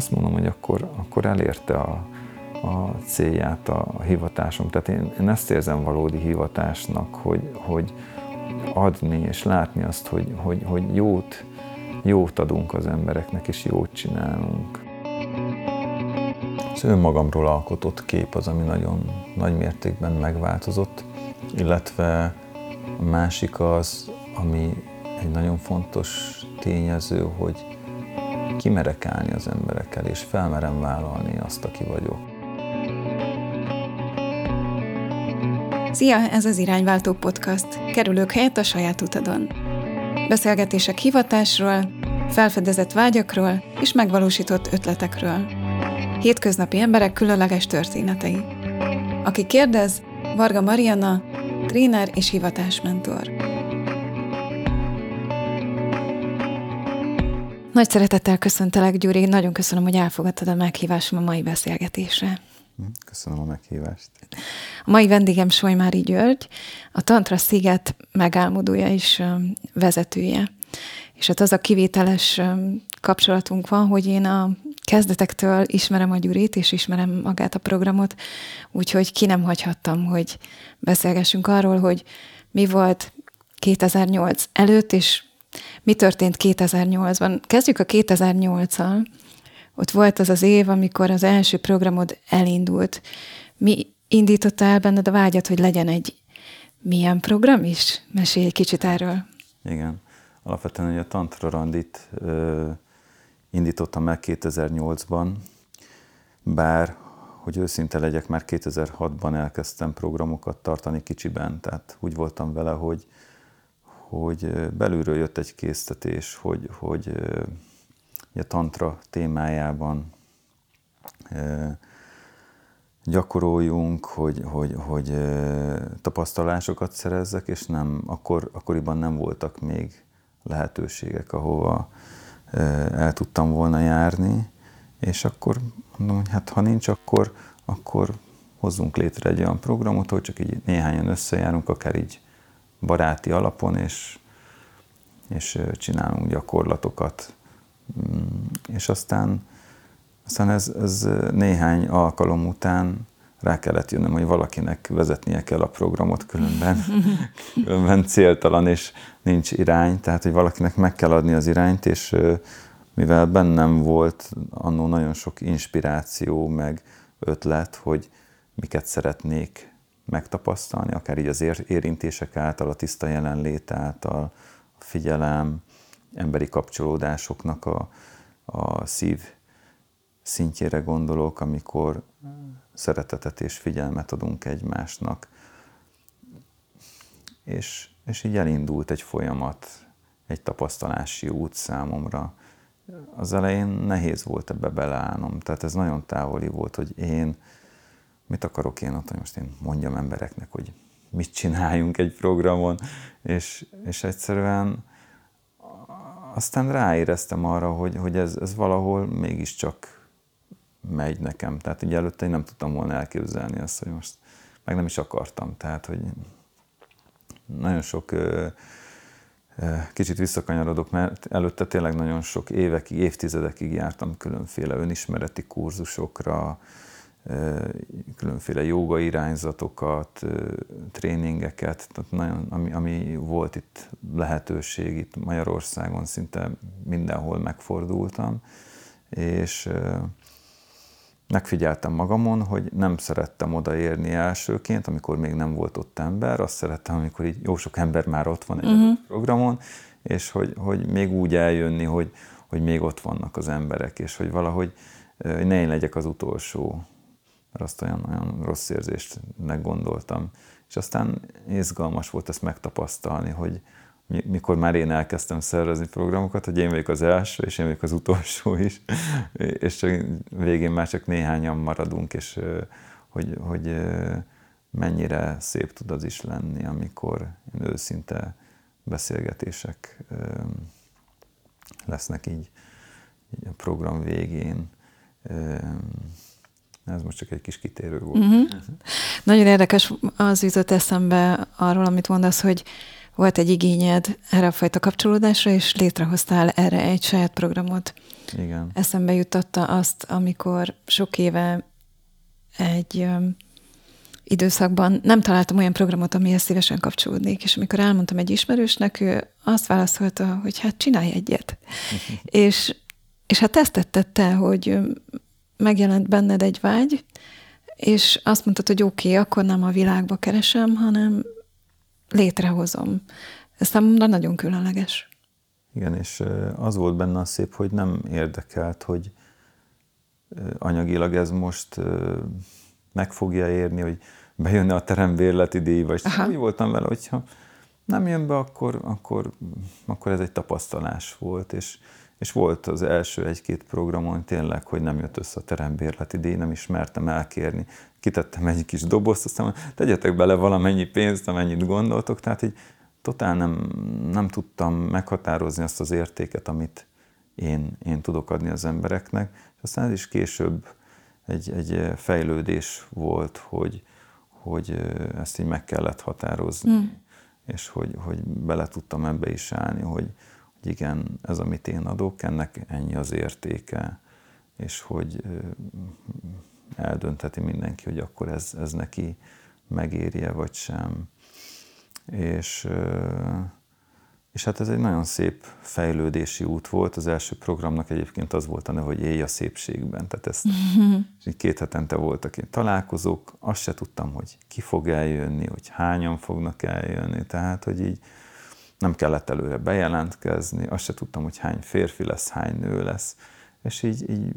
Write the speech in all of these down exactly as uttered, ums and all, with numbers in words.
azt mondom, hogy akkor, akkor elérte a, a célját a, a hivatásom. Tehát én, én ezt érzem valódi hivatásnak, hogy, hogy adni és látni azt, hogy, hogy, hogy jót, jót adunk az embereknek, és jót csinálunk. Az önmagamról alkotott kép az, ami nagyon nagy mértékben megváltozott, illetve a másik az, ami egy nagyon fontos tényező, hogy kimerek állni az emberekkel, és felmerem vállalni azt, aki vagyok. Szia, ez az Irányváltó Podcast. Kerülők helyett a saját utadon. Beszélgetések hivatásról, felfedezett vágyakról és megvalósított ötletekről. Hétköznapi emberek különleges történetei. Aki kérdez, Varga Mariana, tréner és hivatásmentor. Nagy szeretettel köszöntelek, Gyuri, nagyon köszönöm, hogy elfogadtad a meghívásom a mai beszélgetésre. Köszönöm a meghívást. A mai vendégem Solymári György, a Tantra Sziget megálmodója és vezetője. És hát az a kivételes kapcsolatunk van, hogy én a kezdetektől ismerem a Gyurit, és ismerem magát a programot, úgyhogy ki nem hagyhattam, hogy beszélgessünk arról, hogy mi volt kétezer-nyolc előtt, és mi történt kétezer-nyolcban. Kezdjük a kétezer-nyolccal. Ott volt az az év, amikor az első programod elindult. Mi indította el benned a vágyat, hogy legyen egy milyen program is? Mesélj egy kicsit erről. Igen. Alapvetően a Tantra Randit ö, indítottam meg kétezer-nyolcban, bár, hogy őszinte legyek, már kétezer-hatban elkezdtem programokat tartani kicsiben. Tehát úgy voltam vele, hogy, hogy belülről jött egy késztetés, hogy, hogy a tantra témájában gyakoroljunk, hogy, hogy, hogy tapasztalásokat szerezzek, és nem, akkor, akkoriban nem voltak még lehetőségek, ahova el tudtam volna járni, és akkor mondom, hogy hát ha nincs, akkor, akkor hozzunk létre egy olyan programot, hogy csak így néhányan összejárunk, akár így baráti alapon, és, és csinálunk gyakorlatokat. És aztán, aztán ez, ez néhány alkalom után rá kellett jönnöm, hogy valakinek vezetnie kell a programot, különben, különben céltalan, és nincs irány, tehát hogy valakinek meg kell adni az irányt, és mivel bennem volt annó nagyon sok inspiráció, meg ötlet, hogy miket szeretnék megtapasztalni, akár így az érintések által, a tiszta jelenlét által, a figyelem, emberi kapcsolódásoknak a, a szív szintjére gondolok, amikor szeretetet és figyelmet adunk egymásnak. És, és így elindult egy folyamat, egy tapasztalási út számomra. Az elején nehéz volt ebbe beleállnom, tehát ez nagyon távoli volt, hogy én, mit akarok én ott, most én mondjam embereknek, hogy mit csináljunk egy programon, és, és egyszerűen aztán ráéreztem arra, hogy, hogy ez, ez valahol mégiscsak megy nekem. Tehát ugye előtte én nem tudtam volna elképzelni azt, hogy most meg nem is akartam. Tehát, hogy nagyon sok, kicsit visszakanyarodok, mert előtte tényleg nagyon sok évekig, évtizedekig jártam különféle önismereti kurzusokra, különféle jóga irányzatokat, tréningeket, tehát nagyon, ami, ami volt itt lehetőség, itt Magyarországon szinte mindenhol megfordultam, és megfigyeltem magamon, hogy nem szerettem odaérni elsőként, amikor még nem volt ott ember, azt szerettem, amikor így jó sok ember már ott van egy uh-huh. programon, és hogy, hogy még úgy eljönni, hogy, hogy még ott vannak az emberek, és hogy valahogy ne én legyek az utolsó, mert azt olyan, olyan rossz érzésnek gondoltam. És aztán izgalmas volt ezt megtapasztalni, hogy mikor már én elkezdtem szervezni programokat, hogy én vagyok az első, és én vagyok az utolsó is, és csak végén már csak néhányan maradunk, és hogy, hogy mennyire szép tud az is lenni, amikor őszinte beszélgetések lesznek így, így a program végén. Ez most csak egy kis kitérő volt. Uh-huh. Nagyon érdekes, az jutott eszembe arról, amit mondasz, hogy volt egy igényed erre a fajta kapcsolódásra, és létrehoztál erre egy saját programot. Igen. Eszembe jutotta azt, amikor sok éve egy időszakban nem találtam olyan programot, amihez szívesen kapcsolódnék, és amikor elmondtam egy ismerősnek, ő azt válaszolta, hogy hát csinálj egyet. és, és hát ezt tetted te, hogy megjelent benned egy vágy, és azt mondtad, hogy oké, okay, akkor nem a világba keresem, hanem létrehozom. Ez számomra nagyon különleges. Igen, és az volt benne a szép, hogy nem érdekelt, hogy anyagilag ez most meg fogja érni, hogy bejönne a terembérleti díj, vagy úgy voltam vele, hogyha nem jön be, akkor, akkor, akkor ez egy tapasztalás volt, és, és volt az első egy-két programon tényleg, hogy nem jött össze a terembérleti díj, nem is mertem elkérni. Kitettem egy kis dobozt, aztán tegyetek bele valamennyi pénzt, amennyit gondoltok, tehát így totál nem, nem tudtam meghatározni azt az értéket, amit én, én tudok adni az embereknek, és aztán ez is később Egy, egy fejlődés volt, hogy, hogy ezt így meg kellett határozni, mm. és hogy, hogy bele tudtam ebbe is állni, hogy, hogy igen, ez, amit én adok, ennek ennyi az értéke, és hogy eldöntheti mindenki, hogy akkor ez, ez neki megéri-e vagy sem. És, és hát ez egy nagyon szép fejlődési út volt. Az első programnak egyébként az volt a neve, hogy élj a szépségben. Tehát ezt két hetente voltak én találkozók, azt se tudtam, hogy ki fog eljönni, hogy hányan fognak eljönni, tehát hogy így nem kellett előre bejelentkezni, azt se tudtam, hogy hány férfi lesz, hány nő lesz, és így, így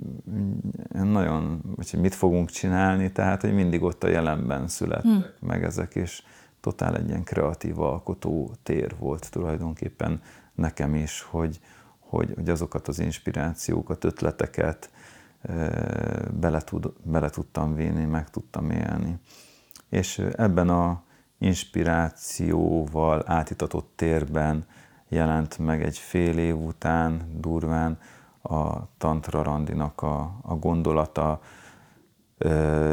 nagyon, hogy mit fogunk csinálni, tehát hogy mindig ott a jelenben születtek meg ezek, és totál egy ilyen kreatív alkotó tér volt tulajdonképpen nekem is, hogy, hogy, hogy azokat az inspirációkat, ötleteket bele, tud, bele tudtam vinni, meg tudtam élni. És ebben az inspirációval átítatott térben jelent meg egy fél év után durván a Tantra Randinak a, a gondolata,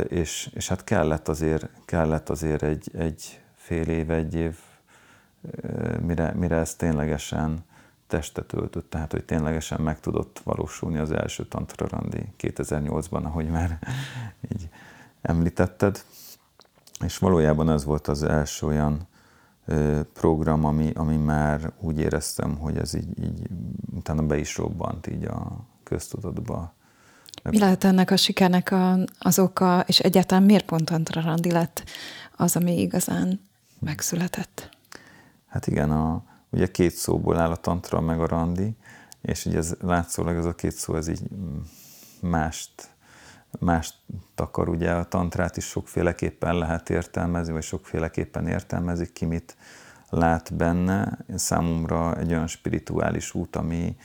és, és hát kellett azért, kellett azért egy, egy fél év, egy év, mire, mire ez ténylegesen testet öltött, tehát hogy ténylegesen meg tudott valósulni az első Tantra Randi kétezer-nyolcban, ahogy már így említetted. És valójában ez volt az első olyan program, ami, ami már úgy éreztem, hogy ez így, így utána be is robbant így a köztudatba. Mi lehet ennek a sikernek a, az oka, és egyáltalán miért pont Tantra Randi lett az, ami igazán megszületett? Hát igen, a, ugye két szóból áll a tantra meg a randi, és ugye ez, látszólag ez a két szó, ez így mást, mást takar, ugye a tantrát is sokféleképpen lehet értelmezni, vagy sokféleképpen értelmezik, ki mit lát benne. Számomra egy olyan spirituális út, ami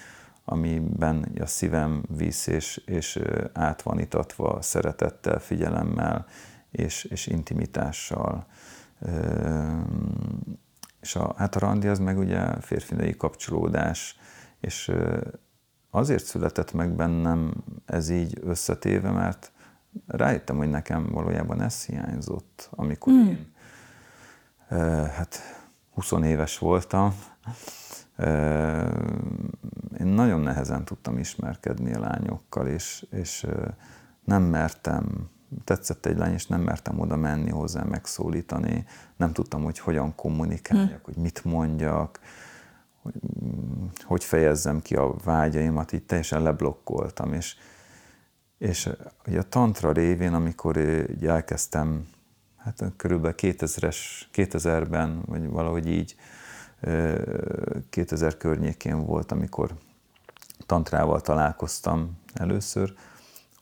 amiben a szívem visz, és, és át van itatva szeretettel, figyelemmel és, és intimitással. És a, hát a randi az meg ugye férfinői kapcsolódás, és azért született meg bennem ez így összetéve, mert rájöttem, hogy nekem valójában ez hiányzott, amikor mm. én hát húsz éves voltam. Én nagyon nehezen tudtam ismerkedni a lányokkal, és, és nem mertem, tetszett egy lány, és nem mertem oda menni hozzá, megszólítani, nem tudtam, hogy hogyan kommunikáljak, mm. hogy mit mondjak, hogy, hogy fejezzem ki a vágyaimat, így teljesen leblokkoltam, és, és ugye a tantra révén, amikor elkezdtem, hát körülbelül kétezres, kétezerben, vagy valahogy így, kétezer környékén volt, amikor tantrával találkoztam először,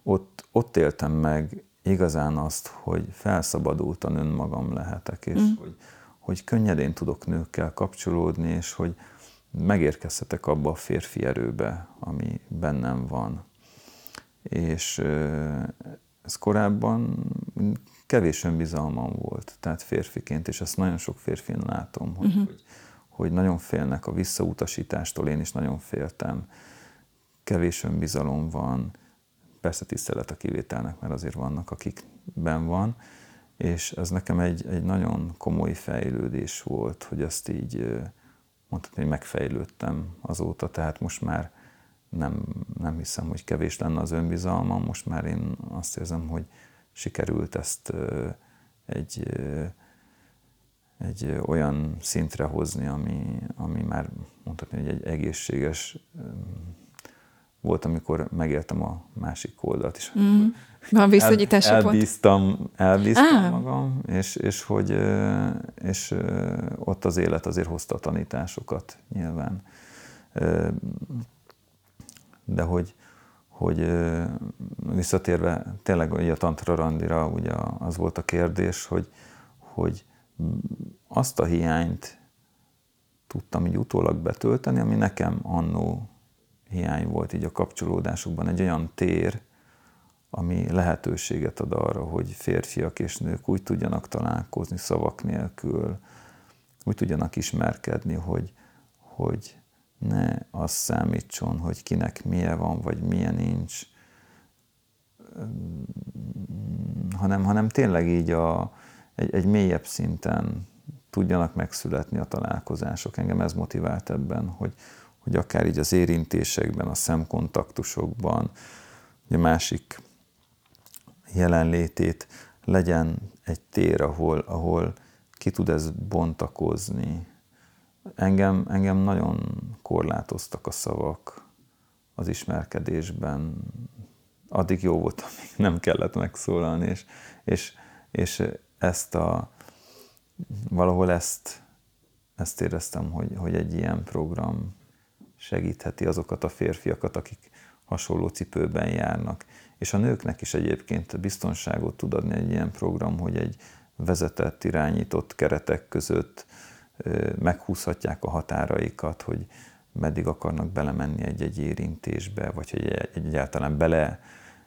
ott, ott éltem meg igazán azt, hogy felszabadultan önmagam lehetek, és mm. hogy, hogy könnyedén tudok nőkkel kapcsolódni, és hogy megérkezhetek abba a férfi erőbe, ami bennem van. És ez korábban kevés önbizalmam volt, tehát férfiként, és ezt nagyon sok férfin látom, hogy mm-hmm. hogy nagyon félnek a visszautasítástól, én is nagyon féltem. Kevés önbizalom van, persze tisztelet a kivételnek, mert azért vannak, akikben van, és ez nekem egy, egy nagyon komoly fejlődés volt, hogy ezt így mondhatni, hogy megfejlődtem azóta, tehát most már nem, nem hiszem, hogy kevés lenne az önbizalmam. Most már én azt érzem, hogy sikerült ezt egy, egy olyan szintre hozni, ami, ami már mondhatni, hogy egy egészséges volt, amikor megértem a másik oldalt is. Mm. Van viszonyítása pont. Elbíztam, elbíztam ah. magam, és, és hogy és ott az élet azért hozta a tanításokat nyilván. De hogy, hogy visszatérve tényleg a Tantra Randira, ugye az volt a kérdés, hogy, hogy azt a hiányt tudtam így utólag betölteni, ami nekem annó hiány volt így a kapcsolódásukban, egy olyan tér, ami lehetőséget ad arra, hogy férfiak és nők úgy tudjanak találkozni szavak nélkül, úgy tudjanak ismerkedni, hogy, hogy ne az számítson, hogy kinek milyen van, vagy milyen nincs, hanem, hanem tényleg így a, egy, egy mélyebb szinten tudjanak megszületni a találkozások. Engem ez motivált ebben, hogy, hogy akár így az érintésekben, a szemkontaktusokban, a másik jelenlétét legyen egy tér, ahol, ahol ki tud ez bontakozni. Engem, engem nagyon korlátoztak a szavak az ismerkedésben. Addig jó volt, amíg nem kellett megszólalni, és, és, és ezt a, valahol ezt, ezt éreztem, hogy, hogy egy ilyen program segítheti azokat a férfiakat, akik hasonló cipőben járnak. És a nőknek is egyébként biztonságot tud adni egy ilyen program, hogy egy vezetett, irányított keretek között meghúzhatják a határaikat, hogy meddig akarnak belemenni egy-egy érintésbe, vagy hogy egyáltalán bele,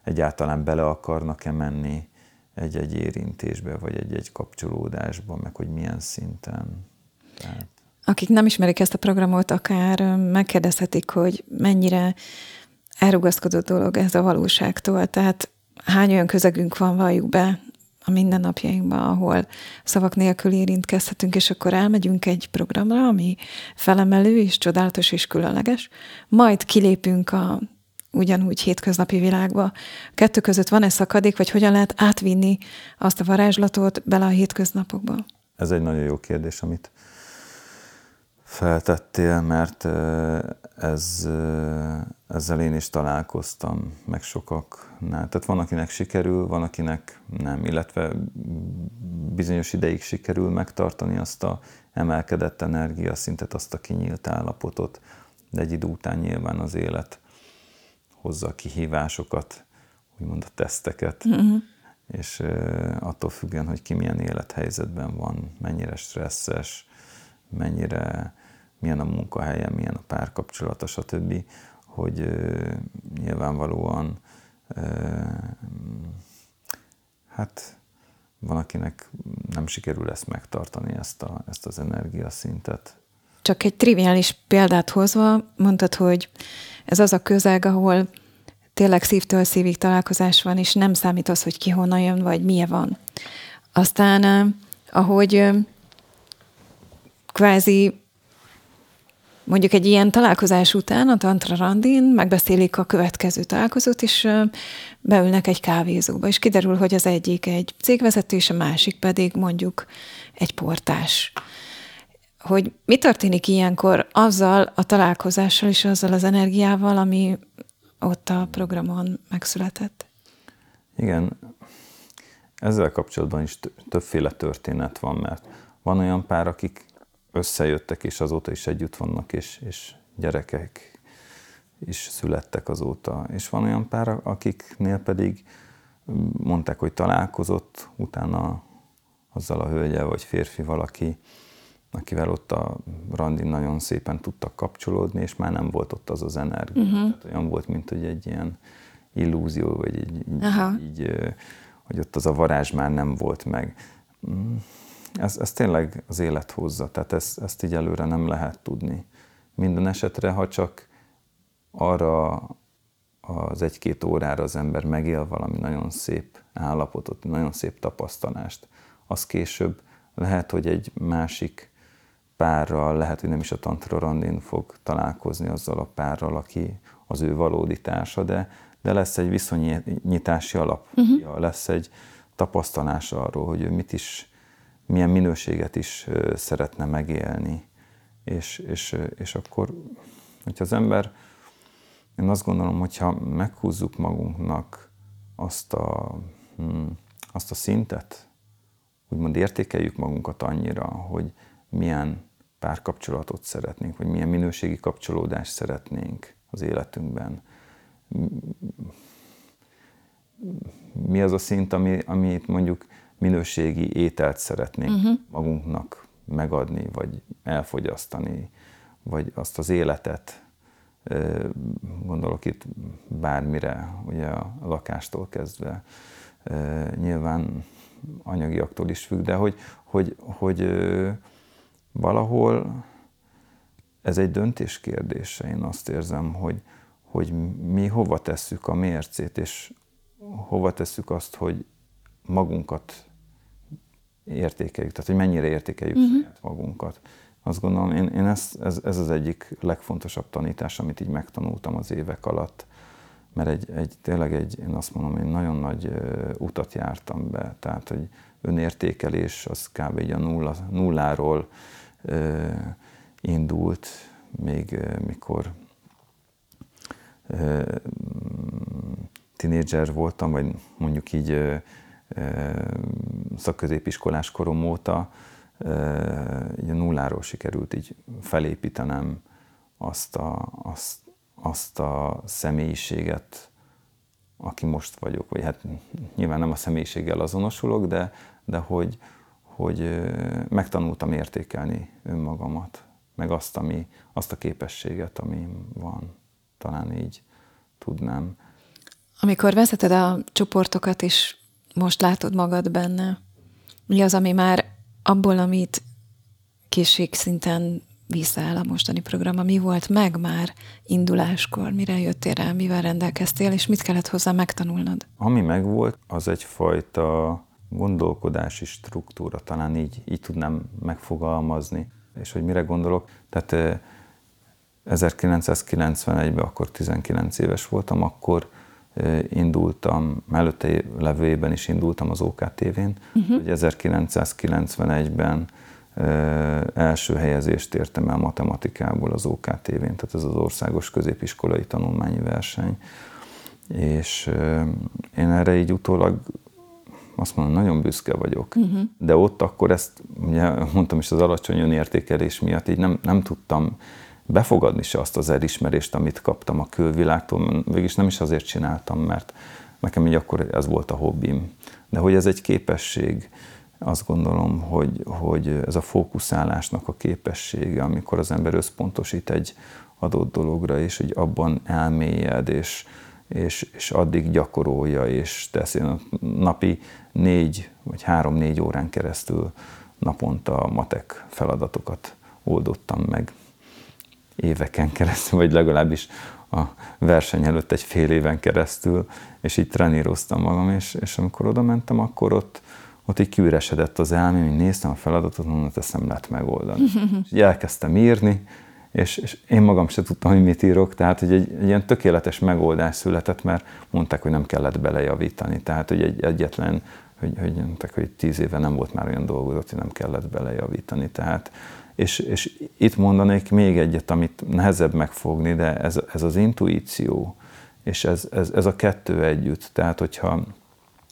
egyáltalán bele akarnak-e menni egy-egy érintésbe, vagy egy-egy kapcsolódásba, meg hogy milyen szinten. Tehát... Akik nem ismerik ezt a programot, akár megkérdezhetik, hogy mennyire elrugaszkodó dolog ez a valóságtól. Tehát hány olyan közegünk van, valljuk be, a mindennapjainkban, ahol szavak nélkül érintkezhetünk, és akkor elmegyünk egy programra, ami felemelő és csodálatos és különleges, majd kilépünk a ugyanúgy hétköznapi világba. Kettő között van-e szakadék, vagy hogyan lehet átvinni azt a varázslatot bele a hétköznapokba? Ez egy nagyon jó kérdés, amit feltettél, mert ez, ezzel én is találkoztam, meg sokaknál. Tehát van, akinek sikerül, van, akinek nem, illetve bizonyos ideig sikerül megtartani azt a emelkedett energiaszintet, azt a kinyílt állapotot, de egy idő után nyilván az élet hozza a kihívásokat, úgymond a teszteket, mm-hmm. és attól függően, hogy ki milyen élethelyzetben van, mennyire stresszes, mennyire, milyen a munkahelye, milyen a párkapcsolata, stb., hogy ö, nyilvánvalóan ö, hát van, akinek nem sikerül ezt megtartani, ezt, a, ezt az energiaszintet. Csak egy triviális példát hozva, mondtad, hogy ez az a közeg, ahol tényleg szívtől szívig találkozás van, és nem számít az, hogy ki honnan jön, vagy milyen van. Aztán, ahogy kvázi mondjuk egy ilyen találkozás után a Tantra Randin megbeszélik a következő találkozót, és beülnek egy kávézóba, és kiderül, hogy az egyik egy cégvezető, és a másik pedig mondjuk egy portás. Hogy mi történik ilyenkor azzal a találkozással és azzal az energiával, ami ott a programon megszületett? Igen, ezzel kapcsolatban is többféle történet van, mert van olyan pár, akik összejöttek, és azóta is együtt vannak, és, és gyerekek is születtek azóta. És van olyan pár, akiknél pedig mondták, hogy találkozott, utána azzal a hölgyel vagy férfi valaki, akivel ott a randin nagyon szépen tudtak kapcsolódni, és már nem volt ott az az energia. Uh-huh. Tehát olyan volt, mint hogy egy ilyen illúzió, vagy így, így, hogy ott az a varázs már nem volt meg. Ez, ez tényleg az élet hozza, tehát ezt, ezt így előre nem lehet tudni. Minden esetre, ha csak arra az egy-két órára az ember megél valami nagyon szép állapotot, nagyon szép tapasztalást, az később lehet, hogy egy másik párral, lehet, hogy nem is a Tantra Randin fog találkozni azzal a párral, aki, az ő valódi társa, de, de lesz egy viszonyítási alap, uh-huh. lesz egy tapasztalás arról, hogy ő mit is, milyen minőséget is szeretne megélni. És, és, és akkor, hogyha az ember, én azt gondolom, hogyha meghúzzuk magunknak azt a, azt a szintet, úgymond értékeljük magunkat annyira, hogy milyen párkapcsolatot szeretnénk, vagy milyen minőségi kapcsolódást szeretnénk az életünkben. Mi az a szint, ami, amit mondjuk minőségi ételt szeretnénk uh-huh. magunknak megadni, vagy elfogyasztani, vagy azt az életet, gondolok itt bármire, ugye a lakástól kezdve, nyilván anyagiaktól is függ, de hogy, hogy, hogy valahol ez egy döntés kérdése. Én azt érzem, hogy, hogy mi hova tesszük a mércét, és hova tesszük azt, hogy magunkat értékeljük, tehát hogy mennyire értékeljük uh-huh. saját magunkat. Azt gondolom, én, én ez, ez, ez az egyik legfontosabb tanítás, amit így megtanultam az évek alatt, mert egy, egy, tényleg egy, én azt mondom, én nagyon nagy uh, utat jártam be, tehát hogy önértékelés az kb. Így a nulla, nulláról uh, indult, még uh, mikor uh, tínédzser voltam, vagy mondjuk így uh, szakközépiskolás korom óta nulláról sikerült így felépítenem azt a, azt, azt a személyiséget, aki most vagyok, vagy hát nyilván nem a személyiséggel azonosulok, de, de hogy, hogy megtanultam értékelni önmagamat, meg azt, ami, azt a képességet, ami van, talán így tudnám. Amikor vezeted a csoportokat is, most látod magad benne? Mi az, ami már abból, amit készség szinten viszel a mostani programba, mi volt meg már induláskor, mire jöttél rá, mivel rendelkeztél, és mit kellett hozzá megtanulnod? Ami megvolt, az egyfajta gondolkodási struktúra, talán így, így tudnám megfogalmazni. És hogy mire gondolok? Tehát ezerkilencszázkilencvenegyben, akkor tizenkilenc éves voltam, akkor indultam, előtte levő évben is indultam az o ká té vén, uh-huh. hogy ezerkilencszázkilencvenegyben ö, első helyezést értem el matematikából az o ká té vén, tehát ez az Országos Középiskolai Tanulmányi Verseny. És ö, én erre így utólag azt mondom, nagyon büszke vagyok. Uh-huh. De ott akkor ezt, ugye mondtam is az alacsony önértékelés miatt, így nem, nem tudtam befogadni se azt az elismerést, amit kaptam a külvilágtól, végülis nem is azért csináltam, mert nekem így akkor ez volt a hobbim. De hogy ez egy képesség, azt gondolom, hogy, hogy ez a fókuszálásnak a képessége, amikor az ember összpontosít egy adott dologra, és hogy abban elmélyed, és, és, és addig gyakorolja, és teszi napi négy vagy három-négy órán keresztül naponta a matek feladatokat oldottam meg. Éveken keresztül, vagy legalábbis a verseny előtt egy fél éven keresztül, és így treníroztam magam, és, és amikor oda mentem, akkor ott, ott így kiüresedett az elmém, így néztem a feladatot, mondom, ezt nem lehet megoldani. és elkezdtem írni, és, és én magam sem tudtam, hogy mit írok, tehát hogy egy, egy ilyen tökéletes megoldás született, mert mondták, hogy nem kellett belejavítani, tehát hogy egy, egyetlen, hogy, hogy mondták, hogy tíz éve nem volt már olyan dolgozat, hogy nem kellett belejavítani, tehát És, és itt mondanék még egyet, amit nehezebb megfogni, de ez, ez az intuíció, és ez, ez, ez a kettő együtt. Tehát, hogyha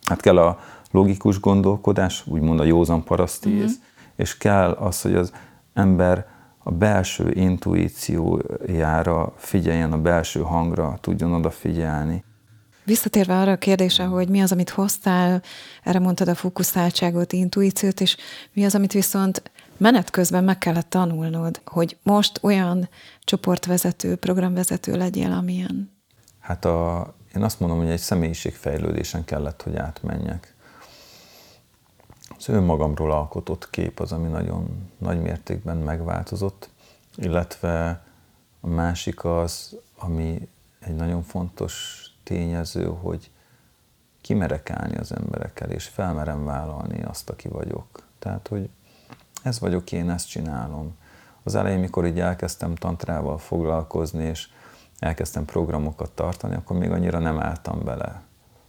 hát kell a logikus gondolkodás, úgymond a józan paraszti ész, uh-huh. és kell az, hogy az ember a belső intuíciójára figyeljen, a belső hangra tudjon odafigyelni. Visszatérve arra a kérdésre, hogy mi az, amit hoztál, erre mondtad a fókuszáltságot, intuíciót, és mi az, amit viszont menet közben meg kellett tanulnod, hogy most olyan csoportvezető, programvezető legyél, amilyen? Hát a, én azt mondom, hogy egy személyiségfejlődésen kellett, hogy átmenjek. Az önmagamról alkotott kép az, ami nagyon nagy mértékben megváltozott, illetve a másik az, ami egy nagyon fontos tényező, hogy kimerek állni az emberekkel, és felmerem vállalni azt, aki vagyok. Tehát, hogy ez vagyok én, ezt csinálom. Az elején, mikor így elkezdtem tantrával foglalkozni, és elkezdtem programokat tartani, akkor még annyira nem álltam bele.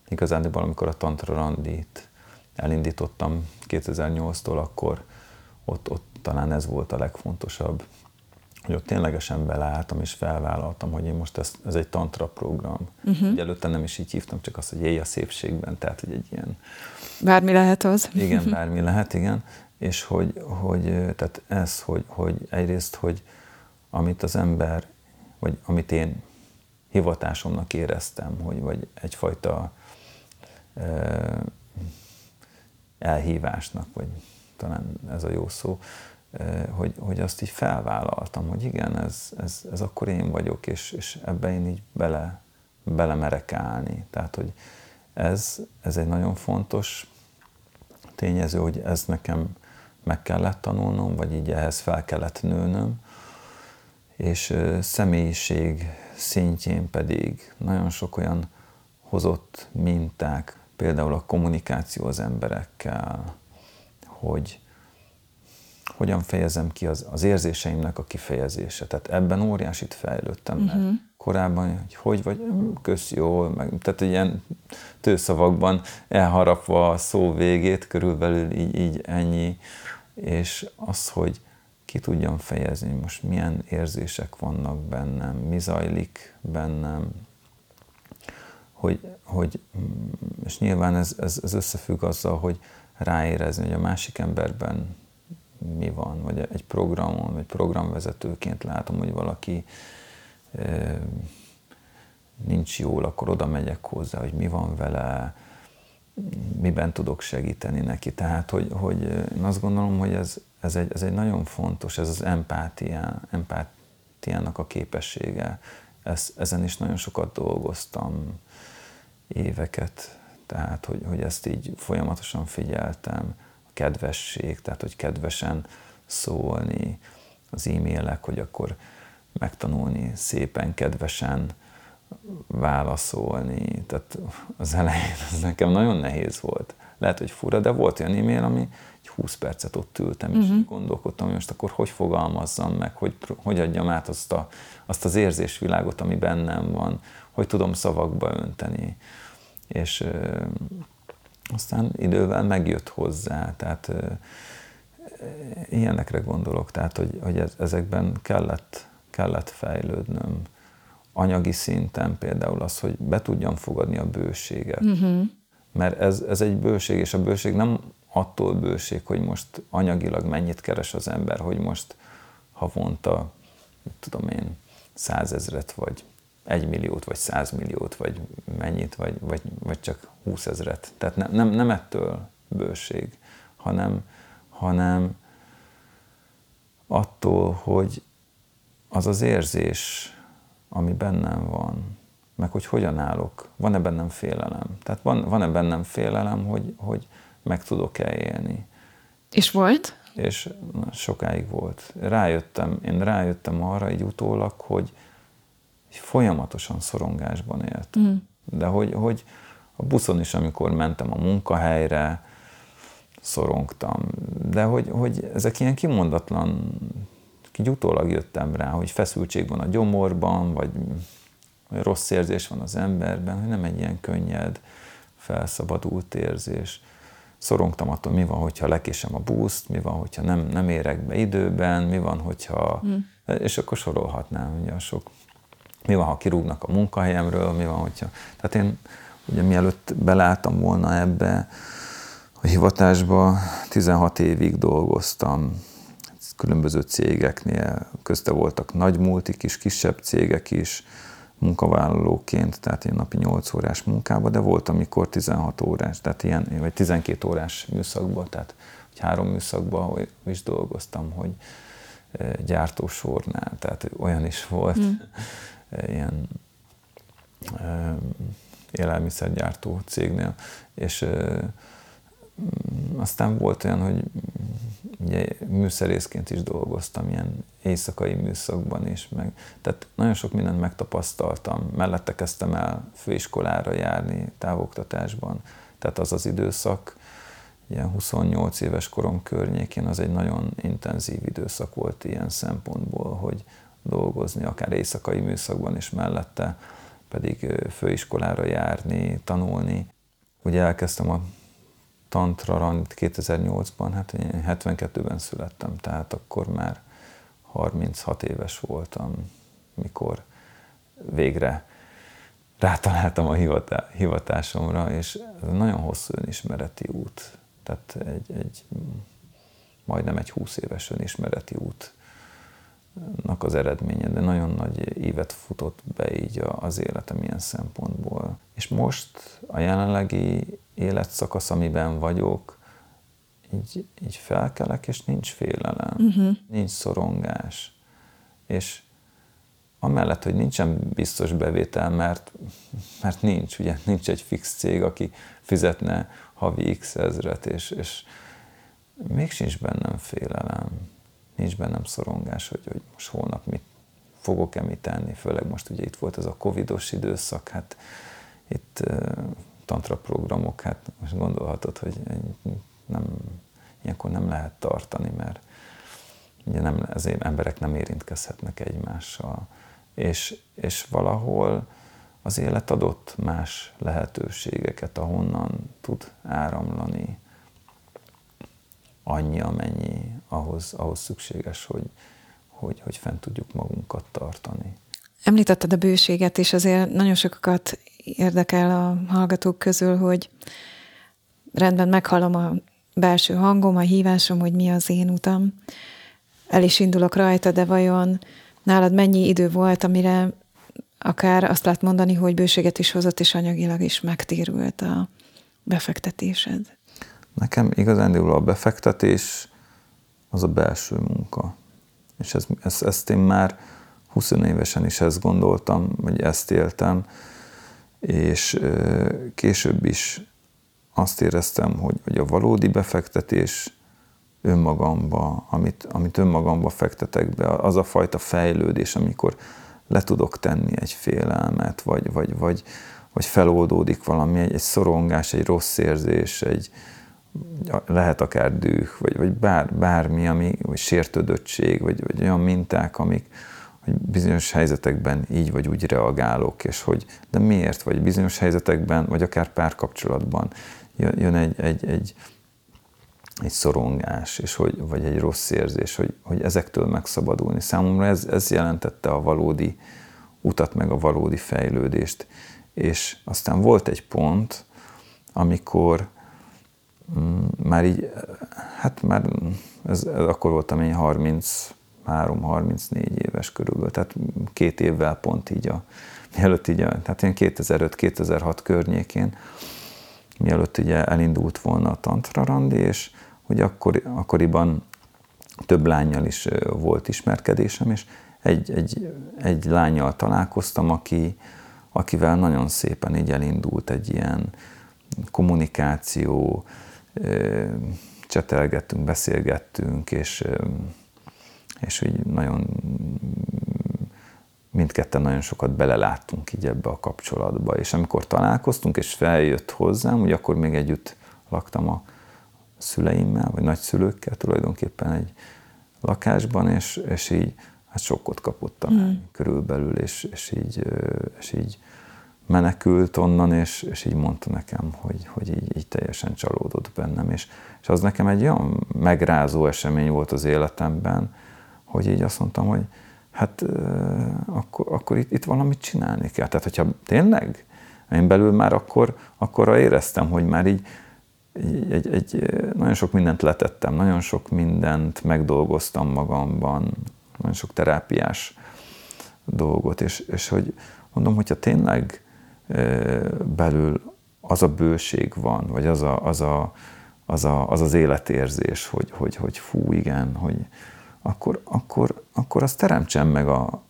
Igazándiból, amikor a Tantra Randit elindítottam kétezer-nyolctól, akkor ott, ott talán ez volt a legfontosabb, hogy ott ténylegesen beleálltam és felvállaltam, hogy én most ez, ez egy tantra program. Uh-huh. Előtte nem is így hívtam, csak azt, hogy élj a szépségben, tehát hogy egy ilyen... Bármi lehet az. Igen, bármi lehet, igen. És hogy, hogy tehát ez, hogy, hogy egyrészt, hogy amit az ember, vagy amit én hivatásomnak éreztem, hogy vagy egyfajta eh, elhívásnak, vagy talán ez a jó szó, Hogy, hogy azt így felvállaltam, hogy igen, ez, ez, ez akkor én vagyok, és, és ebben én így bele, belemerek állni. Tehát, hogy ez, ez egy nagyon fontos tényező, hogy ezt nekem meg kellett tanulnom, vagy így ehhez fel kellett nőnöm, és személyiség szintjén pedig nagyon sok olyan hozott minták, például a kommunikáció az emberekkel, hogy hogyan fejezem ki az, az érzéseimnek a kifejezése. Tehát ebben óriásit fejlődtem, mert uh-huh. korábban, hogy hogy vagy, kösz, jól, meg, tehát ilyen tőszavakban elharapva a szó végét, körülbelül így, így ennyi, és az, hogy ki tudjam fejezni, most milyen érzések vannak bennem, mi zajlik bennem, hogy, hogy és nyilván ez, ez, ez összefügg azzal, hogy ráérezni, hogy a másik emberben mi van, vagy egy programon, vagy programvezetőként látom, hogy valaki e, nincs jól, akkor oda megyek hozzá, hogy mi van vele, miben tudok segíteni neki. Tehát, hogy, hogy én azt gondolom, hogy ez, ez, egy, ez egy nagyon fontos, ez az empátia, empátiának a képessége. Ez, ezen is nagyon sokat dolgoztam éveket, tehát, hogy, hogy ezt így folyamatosan figyeltem. Kedvesség, tehát hogy kedvesen szólni, az e-mailek, hogy akkor megtanulni szépen, kedvesen válaszolni. Tehát az elején ez nekem nagyon nehéz volt. Lehet, hogy fura, de volt olyan e-mail, ami egy húsz percet ott ültem, és uh-huh. gondolkodtam, hogy most akkor hogy fogalmazzam meg, hogy, hogy adjam át azt, a, azt az érzésvilágot, ami bennem van, hogy tudom szavakba önteni. És... aztán idővel megjött hozzá, tehát ö, ilyenekre gondolok, tehát hogy, hogy ez, ezekben kellett, kellett fejlődnöm. Anyagi szinten például az, hogy be tudjam fogadni a bőséget. Uh-huh. Mert ez, ez egy bőség, és a bőség nem attól bőség, hogy most anyagilag mennyit keres az ember, hogy most havonta, mit tudom én, százezret vagy egy milliót, vagy száz milliót, vagy mennyit, vagy, vagy, vagy csak húszezret. Tehát nem, nem, nem ettől bőség, hanem, hanem attól, hogy az az érzés, ami bennem van, meg hogy hogyan állok, van-e bennem félelem. Tehát van, van-e bennem félelem, hogy, hogy meg tudok-e élni. És volt? És na, sokáig volt. Rájöttem, én rájöttem arra így utólag, hogy folyamatosan szorongásban éltem. Mm. De hogy, hogy a buszon is, amikor mentem a munkahelyre, szorongtam. De hogy, hogy ezek ilyen kimondatlan, így utólag jöttem rá, hogy feszültség van a gyomorban, vagy rossz érzés van az emberben, hogy nem egy ilyen könnyed, felszabadult érzés. Szorongtam attól, mi van, hogyha lekésem a buszt, mi van, hogyha nem, nem érek be időben, mi van, hogyha... Mm. És akkor sorolhatnám ugye sok... Mi van, ha kirúgnak a munkahelyemről, mi van, hogyha... Tehát én ugye mielőtt beláttam volna ebbe a hivatásba, tizenhat évig dolgoztam különböző cégeknél, közte voltak nagy multik is, kisebb cégek is, munkavállalóként, tehát én napi nyolc órás munkába, de volt, amikor tizenhat órás, tehát ilyen, vagy tizenkét órás műszakban, tehát három műszakban is dolgoztam, hogy gyártósornál, tehát olyan is volt. Mm. ilyen ö, élelmiszergyártó cégnél, és ö, aztán volt olyan, hogy ugye, műszerészként is dolgoztam, ilyen éjszakai műszakban is, meg, tehát nagyon sok mindent megtapasztaltam, mellette kezdtem el főiskolára járni távoktatásban, tehát az az időszak, ilyen huszonnyolc éves korom környékén, az egy nagyon intenzív időszak volt ilyen szempontból, hogy dolgozni, akár éjszakai műszakban is mellette, pedig főiskolára járni, tanulni. Ugye elkezdtem a Tantra Randit kétezer-nyolcban, hát én hetvenkettőben születtem, tehát akkor már harminchat éves voltam, mikor végre rátaláltam a hivatásomra, és ez nagyon hosszú önismereti út, tehát egy, egy majdnem egy húsz éves önismereti útnak az eredménye, de nagyon nagy évet futott be így az életem ilyen szempontból. És most a jelenlegi életszakasz, amiben vagyok, így, így felkelek, és nincs félelem, uh-huh. nincs szorongás, és amellett, hogy nincsen biztos bevétel, mert, mert nincs, ugye nincs egy fix cég, aki fizetne havi x ezret, és, és még sincs bennem félelem, nincs bennem szorongás, hogy, hogy most holnap mit fogok-e mit tenni, főleg most ugye itt volt ez a covidos időszak, hát itt uh, tantra programok, hát most gondolhatod, hogy nem, ilyenkor nem lehet tartani, mert ugye nem, az emberek nem érintkezhetnek egymással. És, és valahol az élet adott más lehetőségeket, ahonnan tud áramlani annyi, amennyi, ahhoz, ahhoz szükséges, hogy, hogy, hogy fent tudjuk magunkat tartani. Említetted a bőséget, és azért nagyon sokakat érdekel a hallgatók közül, hogy rendben meghallom a belső hangom, a hívásom, hogy mi az én utam. El is indulok rajta, de vajon nálad mennyi idő volt, amire akár azt lehet mondani, hogy bőséget is hozott, és anyagilag is megtérült a befektetésed? Nekem igazándiból a befektetés az a belső munka. És ez, ez, ezt én már huszonöt évesen is ezt gondoltam, vagy ezt éltem, és később is azt éreztem, hogy, hogy a valódi befektetés önmagamba, amit, amit önmagamba fektetek be, az a fajta fejlődés, amikor le tudok tenni egy félelmet, vagy, vagy, vagy, vagy feloldódik valami, egy, egy szorongás, egy rossz érzés, egy, lehet akár düh, vagy, vagy bár, bármi, ami, vagy sértődöttség, vagy, vagy olyan minták, amik hogy bizonyos helyzetekben így vagy úgy reagálok, és hogy de miért, vagy bizonyos helyzetekben, vagy akár párkapcsolatban jön egy, egy, egy egy szorongás, és hogy, vagy egy rossz érzés, hogy, hogy ezektől megszabadulni. Számomra ez, ez jelentette a valódi utat, meg a valódi fejlődést. És aztán volt egy pont, amikor m- már így, hát már ez, ez akkor voltam én harminchárom harmincnégy éves körülbelül, tehát két évvel pont így a, mielőtt így a, tehát én kétezer-öt kétezer-hat környékén, mielőtt ugye elindult volna a Tantra Randi, és ugye akkor, akkoriban több lánnyal is volt ismerkedésem, és egy, egy, egy lánnyal találkoztam, aki, akivel nagyon szépen így elindult egy ilyen kommunikáció, csetelgettünk, beszélgettünk, és, és úgy nagyon mindketten nagyon sokat beleláttunk így ebbe a kapcsolatba. És amikor találkoztunk, és feljött hozzám, ugye akkor még együtt laktam a szüleimmel, vagy nagyszülőkkel tulajdonképpen egy lakásban, és, és így hát sokkot kapott a mm. körülbelül, és, és, így, és így menekült onnan, és, és így mondta nekem, hogy, hogy így, így teljesen csalódott bennem. És, és az nekem egy olyan megrázó esemény volt az életemben, hogy így azt mondtam, hogy hát akkor, akkor itt, itt valamit csinálni kell. Tehát, hogyha tényleg én belül már akkor akkorra éreztem, hogy már így, így egy, egy, nagyon sok mindent letettem, nagyon sok mindent megdolgoztam magamban, nagyon sok terápiás dolgot, és, és hogy mondom, hogyha tényleg belül az a bőség van, vagy az a, az, a, az, a, az, az életérzés, hogy, hogy, hogy fú, igen, hogy Akkor, akkor, akkor azt teremtsen meg a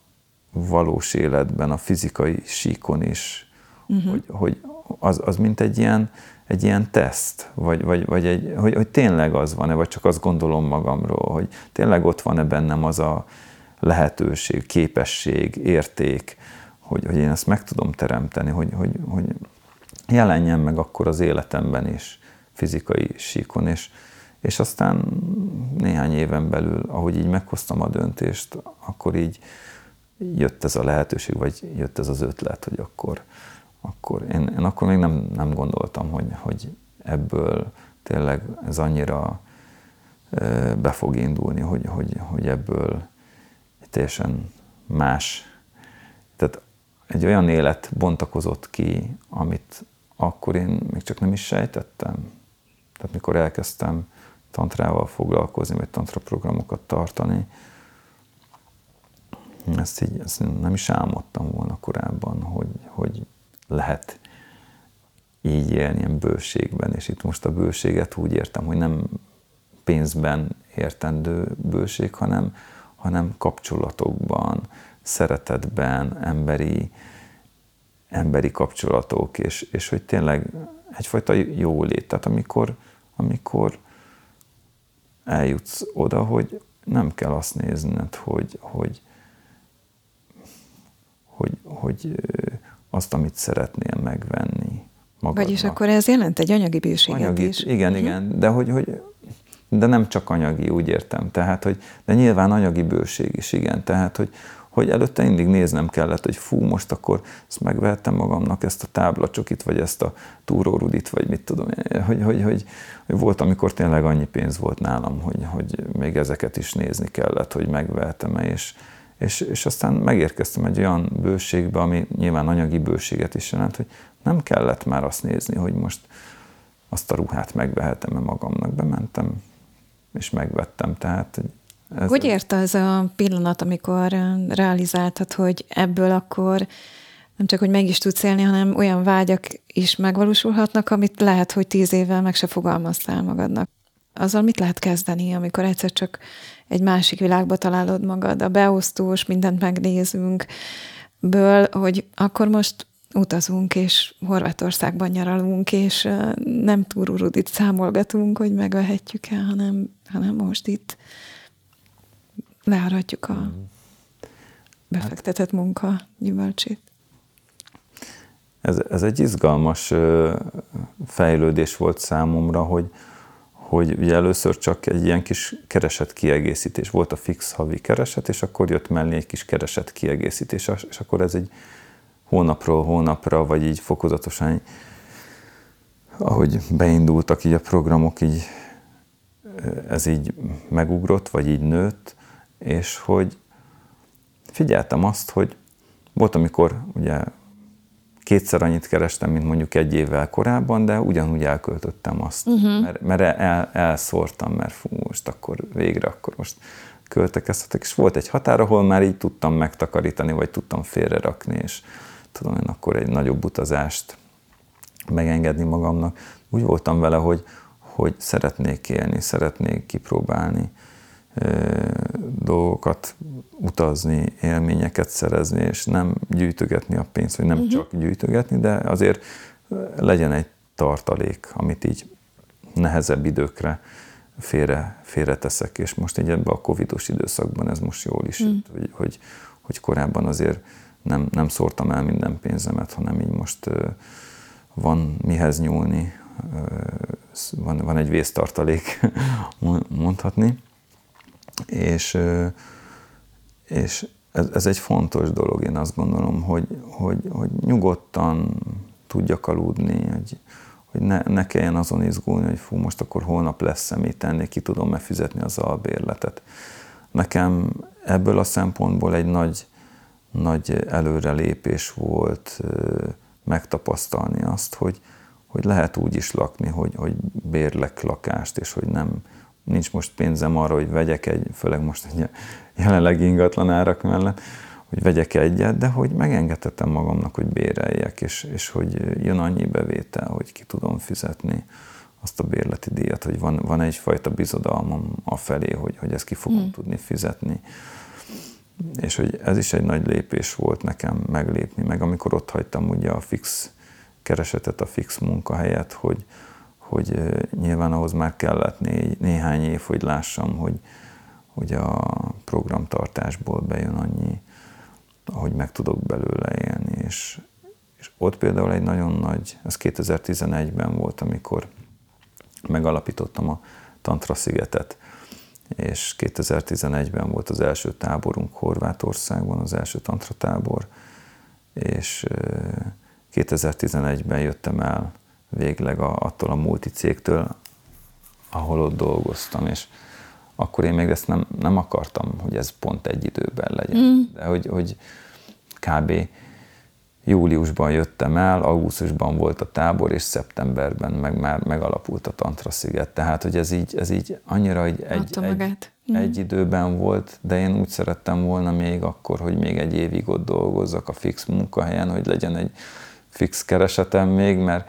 valós életben, a fizikai síkon is, uh-huh. hogy, hogy az, az mint egy ilyen, egy ilyen teszt, vagy, vagy, vagy egy, hogy, hogy tényleg az van-e, vagy csak azt gondolom magamról, hogy tényleg ott van-e bennem az a lehetőség, képesség, érték, hogy, hogy én ezt meg tudom teremteni, hogy, hogy, hogy jelenjen meg akkor az életemben is, fizikai síkon is. És aztán néhány éven belül, ahogy így meghoztam a döntést, akkor így jött ez a lehetőség, vagy jött ez az ötlet, hogy akkor, akkor én, én akkor még nem, nem gondoltam, hogy, hogy ebből tényleg ez annyira be fog indulni, hogy, hogy, hogy ebből teljesen más, tehát egy olyan élet bontakozott ki, amit akkor én még csak nem is sejtettem. Tehát mikor elkezdtem tantrával foglalkozni, vagy tantra programokat tartani, ezt így ezt nem is álmodtam volna korábban, hogy, hogy lehet így élni ilyen bőségben, és itt most a bőséget úgy értem, hogy nem pénzben értendő bőség, hanem, hanem kapcsolatokban, szeretetben, emberi, emberi kapcsolatok, és, és hogy tényleg egyfajta jólét. Tehát amikor, amikor eljutsz oda, hogy nem kell azt nézned, hogy, hogy, hogy, hogy azt, amit szeretnél megvenni magadnak. Vagyis akkor ez jelent egy anyagi bőséget anyagi, is. Igen, uh-huh. igen, de hogy... hogy de nem csak anyagi, úgy értem, tehát, hogy, de nyilván anyagi bőség is, igen, tehát, hogy, hogy előtte mindig néznem kellett, hogy fú, most akkor ezt megvehettem magamnak, ezt a táblacsokit, vagy ezt a túrórudit, vagy mit tudom, hogy, hogy, hogy, hogy volt, amikor tényleg annyi pénz volt nálam, hogy, hogy még ezeket is nézni kellett, hogy megvehetem-e, és, és, és aztán megérkeztem egy olyan bőségbe, ami nyilván anyagi bőséget is jelent, hogy nem kellett már azt nézni, hogy most azt a ruhát megvehetem-e magamnak, bementem, és megvettem. Tehát, ez hogy ért az a pillanat, amikor realizáltad, hogy ebből akkor nem csak, hogy meg is tudsz élni, hanem olyan vágyak is megvalósulhatnak, amit lehet, hogy tíz évvel meg se fogalmaztál magadnak. Azzal mit lehet kezdeni, amikor egyszer csak egy másik világba találod magad, a beosztós, mindent megnézünk ből, hogy akkor most utazunk, és Horvátországban nyaralunk, és nem túrurudit számolgatunk, hogy megvehetjük el, hanem, hanem most itt learatjuk a befektetett munka gyümölcsét. Ez, ez egy izgalmas fejlődés volt számomra, hogy, hogy ugye először csak egy ilyen kis keresett kiegészítés. Volt a fix havi kereset, és akkor jött mellé egy kis keresett kiegészítés, és akkor ez egy hónapról hónapra, vagy így fokozatosan, ahogy beindultak így a programok, így ez így megugrott, vagy így nőtt, és hogy figyeltem azt, hogy volt, amikor ugye kétszer annyit kerestem, mint mondjuk egy évvel korábban, de ugyanúgy elköltöttem azt, uh-huh. mert, mert el, elszórtam, mert fú, most akkor végre, akkor most költekeztetek, és volt egy határ, ahol már így tudtam megtakarítani, vagy tudtam félrerakni, és tudom én akkor egy nagyobb utazást megengedni magamnak. Úgy voltam vele, hogy, hogy szeretnék élni, szeretnék kipróbálni ö, dolgokat, utazni, élményeket szerezni, és nem gyűjtögetni a pénzt, vagy nem uh-huh. csak gyűjtögetni, de azért legyen egy tartalék, amit így nehezebb időkre félre, félreteszek. És most így ebben a covidos időszakban ez most jól is, mm. hogy, hogy, hogy korábban azért nem, nem szórtam el minden pénzemet, hanem így most uh, van mihez nyúlni, uh, van, van egy vésztartalék mondhatni, és, uh, és ez, ez egy fontos dolog, én azt gondolom, hogy, hogy, hogy nyugodtan tudjak aludni, hogy hogy ne, ne kelljen azon izgulni, hogy fú, most akkor holnap lesz-e mit tenni, ki tudom-e fizetni az albérletet. Nekem ebből a szempontból egy nagy, nagy előrelépés volt megtapasztalni azt, hogy, hogy lehet úgy is lakni, hogy, hogy bérlek lakást, és hogy nem, nincs most pénzem arra, hogy vegyek egy, főleg most egy jelenleg ingatlan árak mellett, hogy vegyek egyet, de hogy megengedhetem magamnak, hogy béreljek, és, és hogy jön annyi bevétel, hogy ki tudom fizetni azt a bérleti díjat, hogy van, van egyfajta bizodalmam afelé, hogy, hogy ezt ki fogom hmm. tudni fizetni. És hogy ez is egy nagy lépés volt nekem meglépni, meg amikor ott hagytam ugye a fix keresetet, a fix munkahelyet, hogy, hogy nyilván ahhoz már kellett né, néhány év, hogy lássam, hogy, hogy a programtartásból bejön annyi, ahogy meg tudok belőle élni. És, és ott például egy nagyon nagy, ez kétezer-tizenegyben volt, amikor megalapítottam a Tantra Szigetet, és kétezer-tizenegyben volt az első táborunk Horvátországban, az első tantra tábor, és kétezer-tizenegyben jöttem el végleg attól a multicégtől, ahol ott dolgoztam, és akkor én még ezt nem, nem akartam, hogy ez pont egy időben legyen. Mm. De hogy, hogy kb. Júliusban jöttem el, augusztusban volt a tábor, és szeptemberben meg már megalapult a Tantra Sziget. Tehát, hogy ez így, ez így annyira egy, egy, egy, egy időben volt, de én úgy szerettem volna még akkor, hogy még egy évig ott dolgozzak a fix munkahelyen, hogy legyen egy fix keresetem még, mert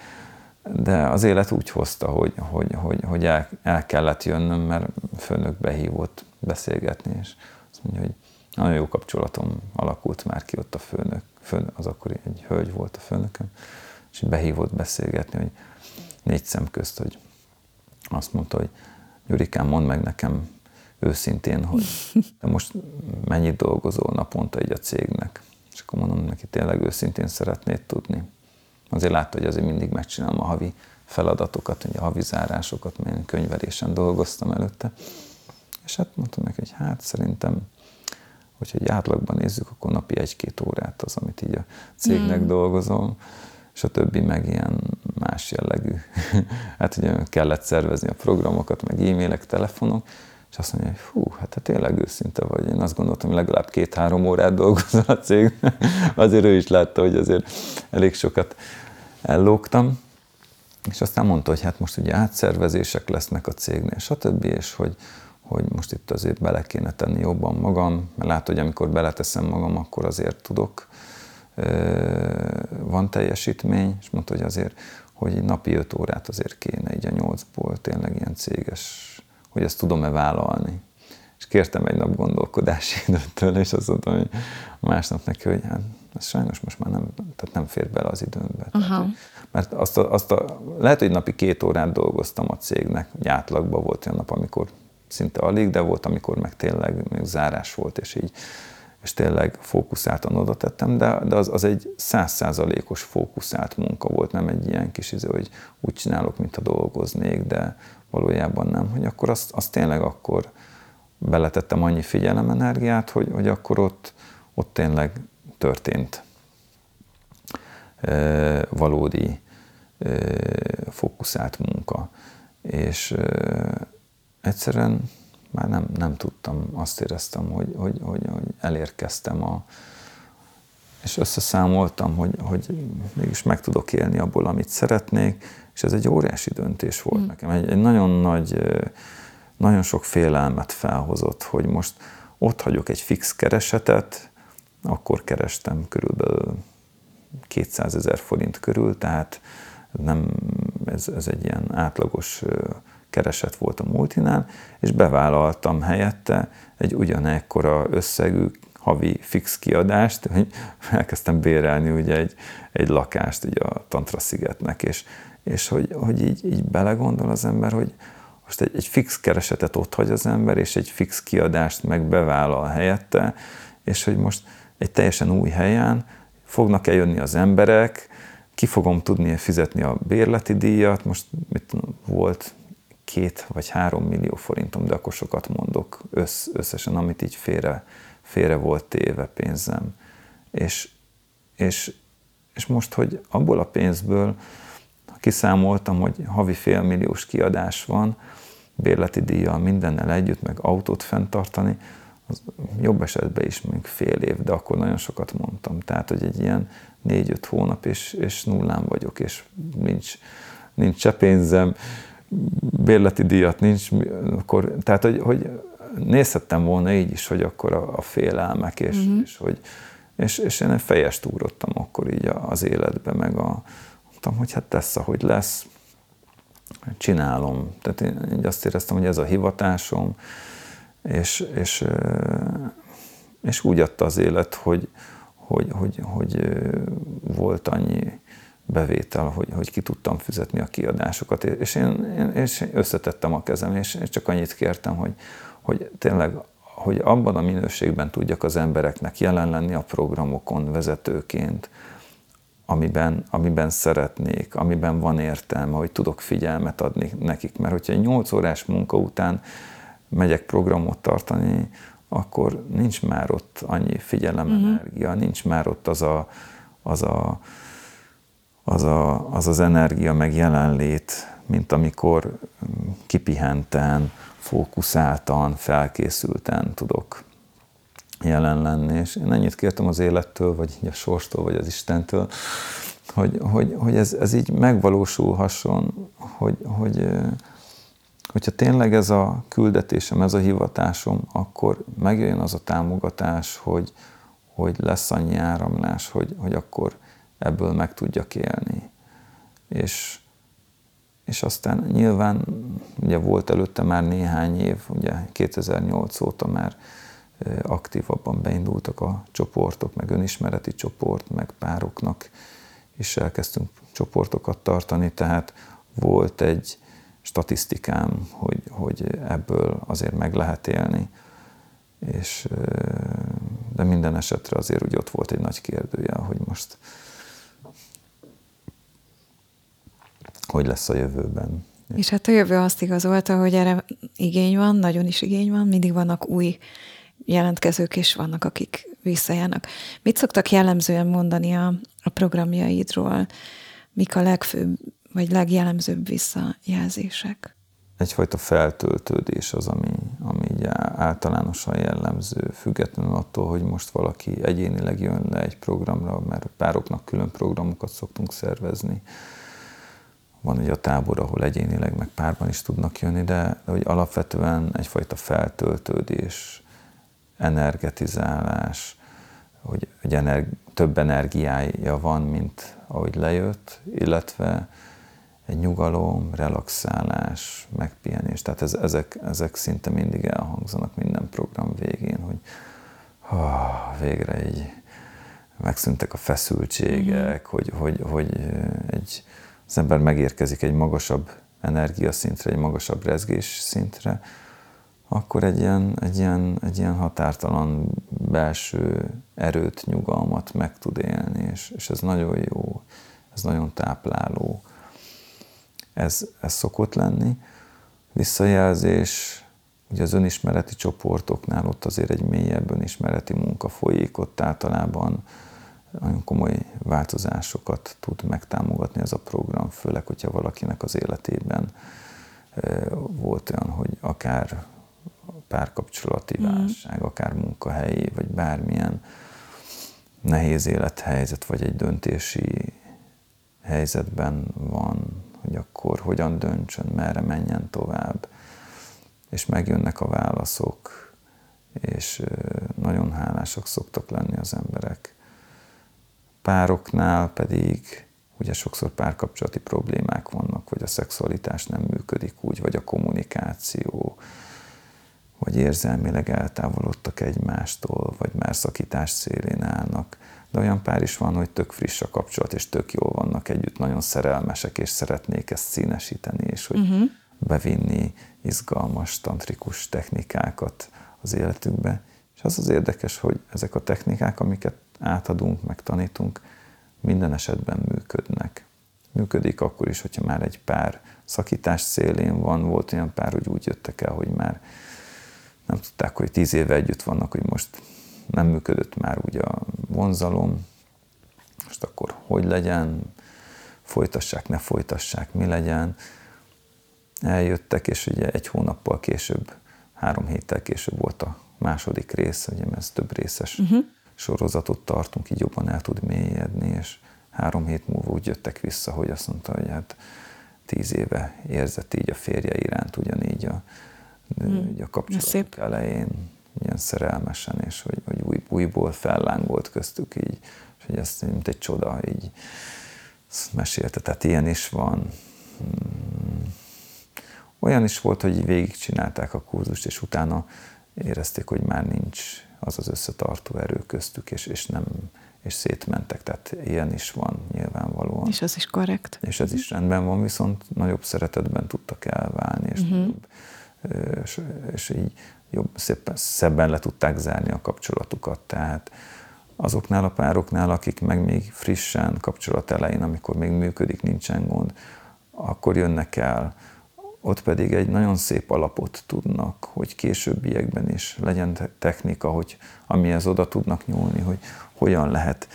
de az élet úgy hozta, hogy, hogy, hogy, hogy el, el kellett jönnöm, mert főnök behívott beszélgetni, és azt mondja, hogy nagyon jó kapcsolatom alakult már ki ott a főnök, főnök az akkori egy hölgy volt a főnököm, és behívott beszélgetni, hogy négy szem közt, hogy azt mondta, hogy Gyurikám, mondd meg nekem őszintén, hogy de most mennyit dolgozol naponta így a cégnek. És akkor mondom neki, tényleg őszintén szeretnéd tudni. Azért látta, hogy azért mindig megcsinálom a havi feladatokat, ugye a havi zárásokat, mert én könyvelésen dolgoztam előtte. És hát mondtam neki, hogy hát szerintem, hogyha egy átlagban nézzük, akkor napi egy-két órát az, amit így a cégnek mm. dolgozom, és a többi meg ilyen más jellegű. Hát ugye kellett szervezni a programokat, meg e-mailek, telefonok, és azt mondja, hogy hú, hát te tényleg őszinte vagy. Én azt gondoltam, hogy legalább két-három órát dolgozol a cégnek. Azért ő is látta, hogy azért elég sokat ellógtam. És aztán mondta, hogy hát most ugye átszervezések lesznek a cégnél, stb. És hogy, hogy most itt azért bele kéne tenni jobban magam, mert látod, hogy amikor beleteszem magam, akkor azért tudok, van teljesítmény, és mondta, hogy azért, hogy napi öt órát azért kéne, így a nyolcból tényleg ilyen céges, hogy ezt tudom-e vállalni. És kértem egy nap gondolkodási időt tőle, és azt mondtam, hogy másnap neki, hogy hát ez sajnos most már nem, tehát nem fér bele az időmbe. Tehát, mert azt a, azt a, lehet, hogy napi két órát dolgoztam a cégnek, úgy átlagban volt olyan nap, amikor szinte alig, de volt, amikor meg tényleg még zárás volt, és így, és tényleg fókuszáltan oda tettem, de, de az, az egy száz százalékos fókuszált munka volt, nem egy ilyen kis izé, hogy úgy csinálok, mintha dolgoznék, de valójában nem, hogy akkor azt, azt tényleg akkor beletettem annyi figyelemenergiát, hogy, hogy akkor ott, ott tényleg történt e, valódi e, fókuszált munka. És e, egyszerűen már nem, nem tudtam, azt éreztem, hogy, hogy, hogy, hogy elérkeztem a... És összeszámoltam, hogy, hogy mégis meg tudok élni abból, amit szeretnék, és ez egy óriási döntés volt mm. nekem. Egy, egy nagyon nagy, nagyon sok félelmet felhozott, hogy most ott hagyok egy fix keresetet, akkor kerestem körülbelül kétszázezer forint körül, tehát nem, ez, ez egy ilyen átlagos kereset volt a multinál, és bevállaltam helyette egy ugyanekkora összegű havi fix kiadást, hogy elkezdtem bérelni ugye egy, egy lakást ugye a Tantra Szigetnek, és, és hogy, hogy így, így belegondol az ember, hogy most egy, egy fix keresetet otthagy az ember, és egy fix kiadást meg bevállal helyette, és hogy most egy teljesen új helyen fognak eljönni az emberek, ki fogom tudni fizetni a bérleti díjat, most mit volt két vagy három millió forintom, de akkor sokat mondok össz, összesen, amit így félre félre volt téve pénzem. És, és, és most, hogy abból a pénzből kiszámoltam, hogy havi félmilliós kiadás van, bérleti díjjal, mindennel együtt, meg autót fenntartani, az jobb esetben is még fél év, de akkor nagyon sokat mondtam. Tehát, hogy egy ilyen négy-öt hónap, és, és nullán vagyok, és nincs, nincs se pénzem, bérleti díjat nincs, akkor, tehát, hogy, hogy nézhettem volna így is, hogy akkor a, a félelmek, és, uh-huh. és, hogy, és, és én fejest úrottam akkor így az életbe, meg a, mondtam, hogy hát tesz, ahogy lesz, csinálom. Tehát én azt éreztem, hogy ez a hivatásom, és, és, és úgy adta az élet, hogy, hogy, hogy, hogy volt annyi bevétel, hogy, hogy ki tudtam fizetni a kiadásokat, és én, én és összetettem a kezem, és csak annyit kértem, hogy hogy tényleg, hogy abban a minőségben tudjak az embereknek jelen lenni a programokon vezetőként, amiben, amiben szeretnék, amiben van értelme, hogy tudok figyelmet adni nekik. Mert hogyha nyolc órás munka után megyek programot tartani, akkor nincs már ott annyi figyelem, uh-huh. energia, nincs már ott az a, az, a, az, a, az az energia meg jelenlét, mint amikor kipihenten, fókuszáltan, felkészülten tudok jelen lenni. És én ennyit kértem az élettől, vagy a sorstól, vagy az Istentől, hogy, hogy, hogy ez, ez így megvalósulhasson, hogy, hogy hogyha tényleg ez a küldetésem, ez a hivatásom, akkor megjön az a támogatás, hogy, hogy lesz annyi áramlás, hogy, hogy akkor ebből meg tudjak élni. És, és aztán nyilván, ugye volt előtte már néhány év, ugye kétezer-nyolc óta már aktívabban beindultak a csoportok, meg önismereti csoport, meg pároknak is elkezdtünk csoportokat tartani, tehát volt egy statisztikám, hogy, hogy ebből azért meg lehet élni, és, de minden esetre azért ugye ott volt egy nagy kérdője, hogy most hogy lesz a jövőben. És hát a jövő azt igazolta, hogy erre igény van, nagyon is igény van, mindig vannak új jelentkezők, és vannak, akik visszajárnak. Mit szoktak jellemzően mondani a, a programjaidról? Mik a legfőbb, vagy legjellemzőbb visszajelzések? Egyfajta feltöltődés az, ami, ami így általánosan jellemző, függetlenül attól, hogy most valaki egyénileg jön le egy programra, mert pároknak külön programokat szoktunk szervezni. Van ugye a tábor, ahol egyénileg meg párban is tudnak jönni, de, de hogy alapvetően egyfajta feltöltődés, energetizálás, hogy, hogy energi, több energiája van, mint ahogy lejött, illetve egy nyugalom, relaxálás, megpihenés. Tehát ez, ezek, ezek szinte mindig elhangzanak minden program végén, hogy oh, végre így megszűntek a feszültségek, mm. hogy, hogy, hogy egy, az ember megérkezik egy magasabb energiaszintre, egy magasabb rezgésszintre, akkor egy ilyen, egy, ilyen, egy ilyen határtalan belső erőt, nyugalmat meg tud élni, és, és ez nagyon jó, ez nagyon tápláló. Ez, ez szokott lenni. Visszajelzés, ugye az önismereti csoportoknál ott azért egy mélyebb önismereti munka folyik, ott általában nagyon komoly változásokat tud megtámogatni ez a program, főleg, hogyha valakinek az életében volt olyan, hogy akár párkapcsolati válság, mm. akár munkahelyi, vagy bármilyen nehéz élethelyzet, vagy egy döntési helyzetben van, hogy akkor hogyan döntsön, merre menjen tovább, és megjönnek a válaszok, és nagyon hálásak szoktak lenni az emberek. Pároknál pedig ugye sokszor párkapcsolati problémák vannak, vagy a szexualitás nem működik úgy, vagy a kommunikáció, vagy érzelmileg eltávolodtak egymástól, vagy már szakítás szélén állnak. De olyan pár is van, hogy tök friss a kapcsolat, és tök jól vannak együtt, nagyon szerelmesek, és szeretnék ezt színesíteni, és hogy uh-huh. bevinni izgalmas, tantrikus technikákat az életükbe. És az az érdekes, hogy ezek a technikák, amiket átadunk, meg tanítunk, minden esetben működnek. Működik akkor is, hogyha már egy pár szakítás szélén van, volt olyan pár, hogy úgy jöttek el, hogy már nem tudták, hogy tíz éve együtt vannak, hogy most nem működött már úgy a vonzalom, most akkor hogy legyen, folytassák, ne folytassák, mi legyen. Eljöttek, és ugye egy hónappal később, három héttel később volt a második rész, ugye ez több részes uh-huh. sorozatot tartunk, így jobban el tud mélyedni, és három hét múlva úgy jöttek vissza, hogy azt mondta, hogy hát tíz éve érzett így a férje iránt, ugyanígy a Hmm. a kapcsolatok elején ilyen szerelmesen, és hogy, hogy új, újból fellángolt köztük így, és hogy ez mint egy csoda, így mesélte, tehát ilyen is van. Hmm. Olyan is volt, hogy végigcsinálták a kurzust, és utána érezték, hogy már nincs az az összetartó erő köztük, és, és nem, és szétmentek, tehát ilyen is van nyilvánvalóan. És az is korrekt. És ez is rendben van, viszont nagyobb szeretetben tudtak elválni, és hmm. nagyobb És, és így jobb, szépen, szebben le tudták zárni a kapcsolatukat. Tehát azoknál a pároknál, akik meg még frissen kapcsolat elején, amikor még működik, nincsen gond, akkor jönnek el ott pedig egy nagyon szép alapot tudnak, hogy későbbiekben is legyen technika, hogy amihez oda tudnak nyúlni, hogy hogyan lehet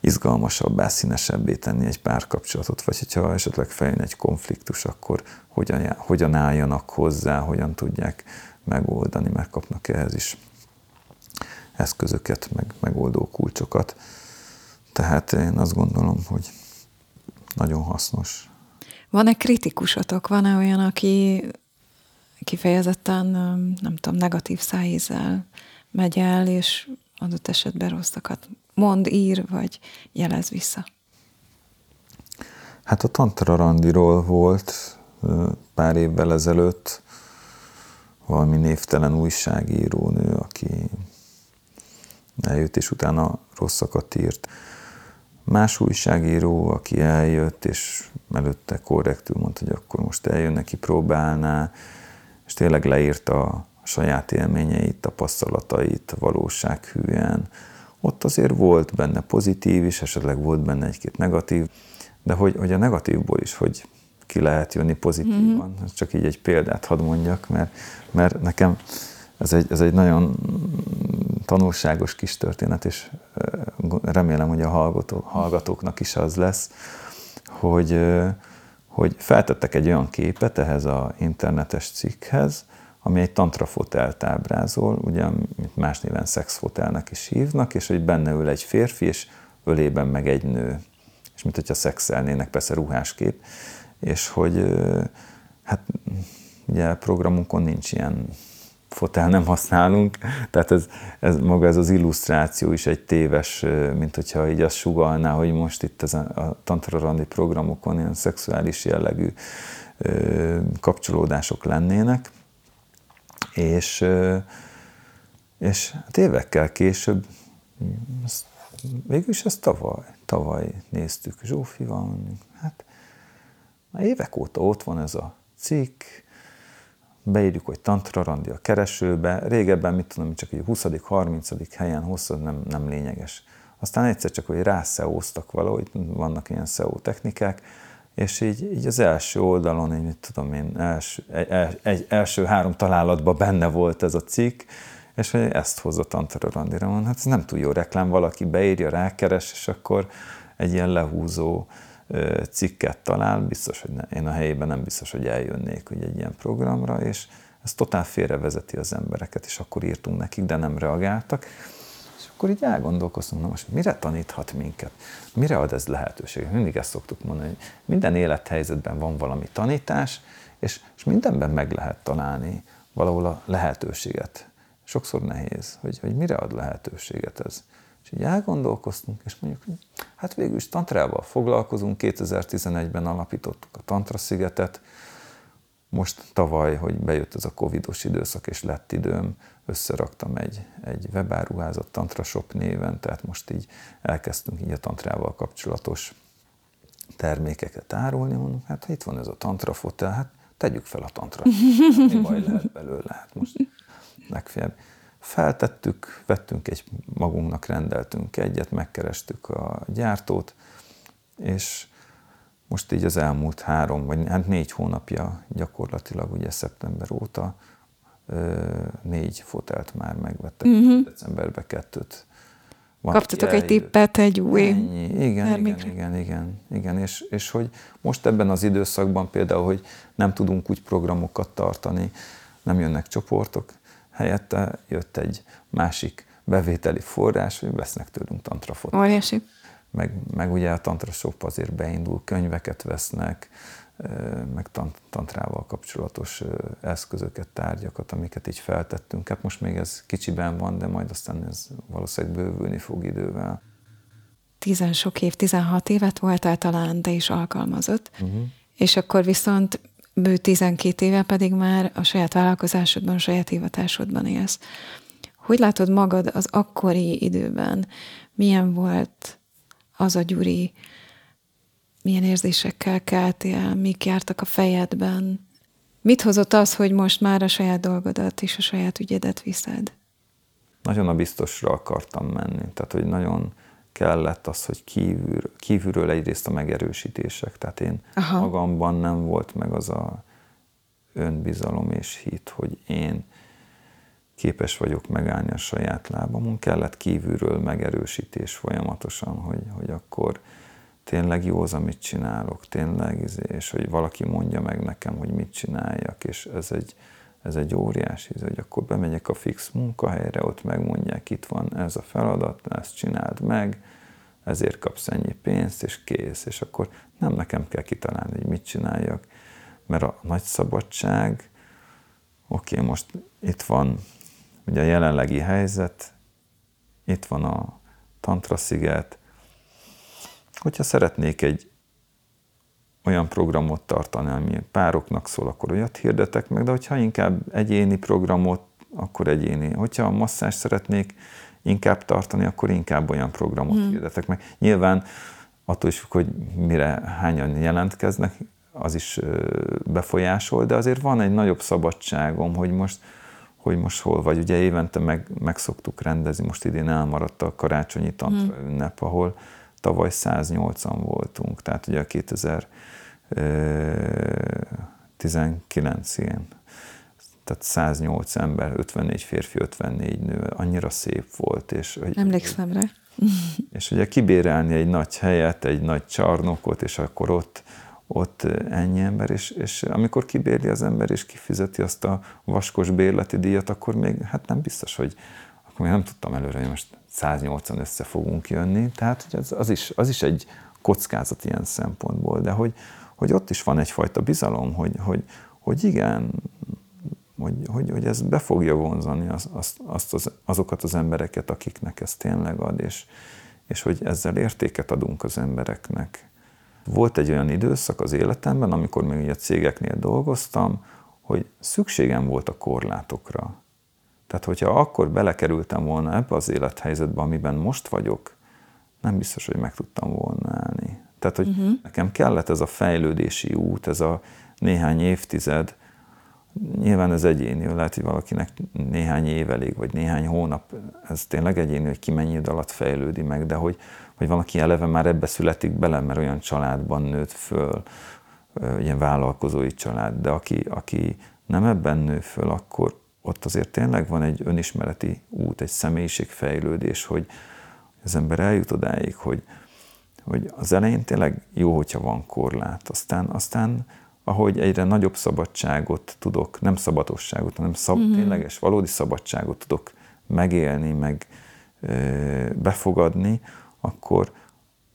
izgalmasabbá, színesebbé tenni egy párkapcsolatot, vagy hogyha esetleg feljön egy konfliktus, akkor hogyan, hogyan álljanak hozzá, hogyan tudják megoldani, mert kapnak ehhez is eszközöket, meg megoldó kulcsokat. Tehát én azt gondolom, hogy nagyon hasznos. Van-e kritikusotok? Van-e olyan, aki kifejezetten, nem tudom, negatív szájízzel megy el, és adott esetben rosszakat mond, ír, vagy jelez vissza? Hát a Tantra Randiról volt pár évvel ezelőtt valami névtelen újságírónő, aki eljött, és utána rosszakat írt. Más újságíró, aki eljött, és előtte korrektül mondta, hogy akkor most eljön neki, próbálná, és tényleg leírta a saját élményeit, tapasztalatait valósághűen. Ott azért volt benne pozitív is, esetleg volt benne egy-két negatív, de hogy, hogy a negatívból is, hogy ki lehet jönni pozitívan, mm-hmm. csak így egy példát hadd mondjak, mert, mert nekem ez egy, ez egy nagyon tanulságos kis történet, és remélem, hogy a hallgató, hallgatóknak is az lesz, hogy, hogy feltettek egy olyan képet ehhez az internetes cikkhez, ami egy tantrafotelt ábrázol, ugye más néven szexfotelnek is hívnak, és hogy benne ül egy férfi, és ölében meg egy nő. És mint hogyha szexelnének, persze ruháskép, és hogy hát ugye a programunkon nincs ilyen fotel, nem használunk, tehát ez, ez maga ez az illusztráció is egy téves, mint hogyha így azt sugalná, hogy most itt ez a, a Tantra Randi programokon ilyen szexuális jellegű ö, kapcsolódások lennének, és, ö, és hát évekkel később, ezt, végül is ezt tavaly, tavaly néztük Zsófival, hát már évek óta ott van ez a cikk, beírjuk, hogy Tantra Randi a keresőbe, régebben, mit tudom, csak egy huszadik harmincadik helyen hosszú, nem, nem lényeges. Aztán egyszer csak, hogy rászeóztak valahogy, vannak ilyen szeó technikák, és így, így az első oldalon, így mit tudom én, első, egy, egy első három találatban benne volt ez a cikk, és hogy ezt hozza Tantra Randira, mondom, hát ez nem túl jó reklám, valaki beírja, rákeres, és akkor egy ilyen lehúzó cikket talál, biztos, hogy ne, én a helyében nem biztos, hogy eljönnék ugye, egy ilyen programra, és ez totál félrevezeti az embereket, és akkor írtunk nekik, de nem reagáltak. És akkor így elgondolkoztam, na most mire taníthat minket? Mire ad ez lehetőséget? Mindig ezt szoktuk mondani, hogy minden élethelyzetben van valami tanítás, és, és mindenben meg lehet találni valahol a lehetőséget. Sokszor nehéz, hogy, hogy mire ad lehetőséget ez. És így elgondolkoztunk, és mondjuk, hát végül is tantrával foglalkozunk, kétezer-tizenegyben alapítottuk a Tantra Szigetet, most tavaly, hogy bejött ez a covidos időszak, és lett időm, összeraktam egy, egy webáruházat Tantra Shop néven, tehát most így elkezdtünk így a tantrával kapcsolatos termékeket árulni, mondom, hát itt van ez a tantra fotel, hát tegyük fel a tantra. Mi baj lehet belőle, hát most legfeljebb. Feltettük, vettünk egy, magunknak rendeltünk egyet, megkerestük a gyártót, és most így az elmúlt három, vagy hát négy hónapja gyakorlatilag, ugye szeptember óta négy fotelt már megvettek, uh-huh. decemberben kettőt. Van, kaptatok egy tippet, egy új igen, igen, igen, igen, igen. És, és hogy most ebben az időszakban például, hogy nem tudunk úgy programokat tartani, nem jönnek csoportok, helyette jött egy másik bevételi forrás, hogy vesznek tőlünk tantrafotót. Óriási. Meg, meg ugye a Tantra Shop azért beindul, könyveket vesznek, meg tantrával kapcsolatos eszközöket, tárgyakat, amiket így feltettünk. Hát most még ez kicsiben van, de majd aztán ez valószínűleg bővülni fog idővel. Tizen sok év, tizenhat évet voltál talán, de is alkalmazott. Uh-huh. És akkor viszont bő tizenkét éve pedig már a saját vállalkozásodban, a saját hivatásodban élsz. Hogy látod magad az akkori időben? Milyen volt az a Gyuri? Milyen érzésekkel keltél? Mik jártak a fejedben? Mit hozott az, hogy most már a saját dolgodat és a saját ügyedet viszed? Nagyon a biztosra akartam menni. Tehát, hogy nagyon kellett az, hogy kívül, kívülről egyrészt a megerősítések, tehát én Aha. magamban nem volt meg az a önbizalom és hit, hogy én képes vagyok megállni a saját lábamon. Kellett kívülről megerősítés folyamatosan, hogy, hogy akkor tényleg jó az, amit csinálok, tényleg, és hogy valaki mondja meg nekem, hogy mit csináljak, és ez egy, ez egy óriási, hogy akkor bemegyek a fix munkahelyre, ott megmondják, itt van ez a feladat, ezt csináld meg, ezért kapsz ennyi pénzt, és kész, és akkor nem nekem kell kitalálni, hogy mit csináljak, mert a nagy szabadság, oké, okay, most itt van ugye a jelenlegi helyzet, itt van a Tantra Sziget. Hogyha szeretnék egy olyan programot tartani, ami pároknak szól, akkor olyat hirdetek meg, de hogyha inkább egyéni programot, akkor egyéni. Hogyha a masszást szeretnék inkább tartani, akkor inkább olyan programot hmm. hirdetek meg. Nyilván attól is, hogy mire hányan jelentkeznek, az is befolyásol, de azért van egy nagyobb szabadságom, hogy most, hogy most hol vagy. Ugye évente meg, meg szoktuk rendezni, most idén elmaradt a karácsonyi tantra hmm. ünnep, ahol tavaly száznyolcan voltunk, tehát ugye a kétezer-tizenkilenc-én, tehát száznyolc ember, ötvennégy férfi, ötvennégy nő, annyira szép volt. És emlékszem rá. És ugye kibérelni egy nagy helyet, egy nagy csarnokot, és akkor ott, ott ennyi ember, és, és amikor kibérli az ember, és kifizeti azt a vaskos bérleti díjat, akkor még hát nem biztos, hogy akkor még nem tudtam előre, hogy most száznyolcan össze fogunk jönni, tehát hogy az, az, is, az is egy kockázat ilyen szempontból, de hogy, hogy ott is van egyfajta bizalom, hogy, hogy, hogy igen, hogy, hogy, hogy ez be fogja vonzani az, az, azt az, azokat az embereket, akiknek ez tényleg ad, és, és hogy ezzel értéket adunk az embereknek. Volt egy olyan időszak az életemben, amikor még a cégeknél dolgoztam, hogy szükségem volt a korlátokra. Tehát, hogyha akkor belekerültem volna ebbe az élethelyzetbe, amiben most vagyok, nem biztos, hogy meg tudtam volna állni. Tehát, hogy uh-huh. nekem kellett ez a fejlődési út, ez a néhány évtized, nyilván ez egyéni, lehet, hogy valakinek néhány év elég, vagy néhány hónap, ez tényleg egyéni, hogy ki mennyi idő alatt fejlődi meg, de hogy, hogy valaki eleve már ebbe születik bele, mert olyan családban nőtt föl, ilyen vállalkozói család, de aki, aki nem ebben nő föl, akkor ott azért tényleg van egy önismereti út, egy személyiségfejlődés, hogy az ember eljut odáig, hogy, hogy az elején tényleg jó, hogyha van korlát. Aztán, aztán ahogy egyre nagyobb szabadságot tudok, nem szabadosságot, hanem szab, mm-hmm. tényleges, valódi szabadságot tudok megélni, meg ö, befogadni, akkor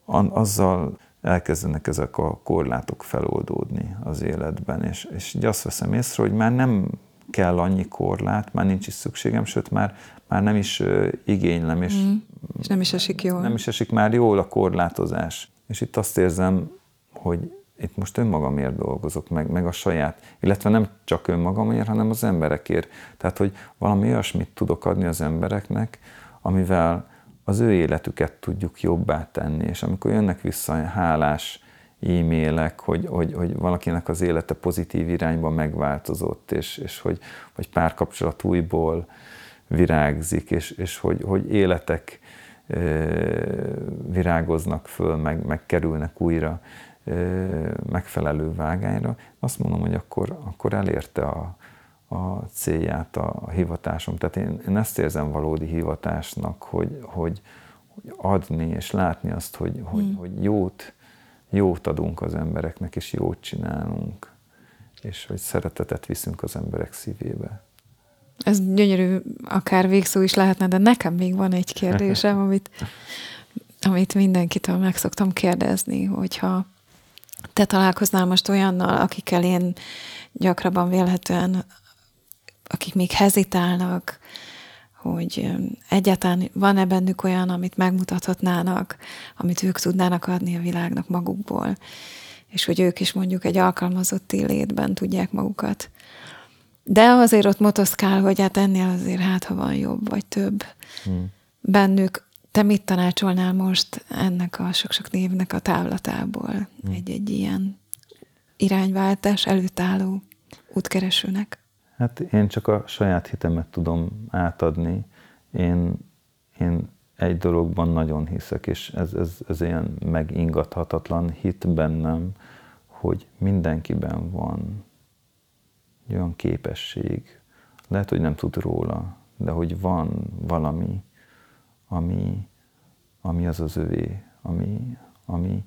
an, azzal elkezdenek ezek a korlátok feloldódni az életben. És, és így azt veszem észre, hogy már nem kell annyi korlát, már nincs is szükségem, sőt már, már nem is uh, igénylem, és, mm. és nem is esik jól. Nem is esik már jól a korlátozás. És itt azt érzem, hogy itt most önmagamért dolgozok, meg, meg a saját, illetve nem csak önmagamért, hanem az emberekért. Tehát, hogy valami olyasmit tudok adni az embereknek, amivel az ő életüket tudjuk jobbá tenni, és amikor jönnek vissza hálás e-mailek, hogy, hogy, hogy valakinek az élete pozitív irányba megváltozott, és, és hogy vagy párkapcsolat újból virágzik, és, és hogy, hogy életek ö, virágoznak föl, meg, meg kerülnek újra ö, megfelelő vágányra. Azt mondom, hogy akkor, akkor elérte a, a célját a, a hivatásom. Tehát én, én ezt érzem valódi hivatásnak, hogy, hogy, hogy adni és látni azt, hogy, hogy, hmm. hogy jót Jót adunk az embereknek, és jót csinálunk, és hogy szeretetet viszünk az emberek szívébe. Ez gyönyörű, akár végszó is lehetne, de nekem még van egy kérdésem, amit, amit mindenkitől meg szoktam kérdezni, hogyha te találkoznál most olyannal, akikkel én gyakrabban vélhetően, akik még hezitálnak, hogy egyáltalán van-e bennük olyan, amit megmutathatnának, amit ők tudnának adni a világnak magukból, és hogy ők is mondjuk egy alkalmazotti létben tudják magukat. De azért ott motoszkál, hogy hát ennél azért hát, ha van jobb, vagy több hmm. bennük. Te mit tanácsolnál most ennek a sok-sok névnek a távlatából hmm. egy-egy ilyen irányváltás előtt álló útkeresőnek? Hát én csak a saját hitemet tudom átadni. Én, én egy dologban nagyon hiszek, és ez, ez, ez ilyen megingathatatlan hit bennem, hogy mindenkiben van egy olyan képesség, lehet, hogy nem tud róla, de hogy van valami, ami, ami az az övé, ami, ami,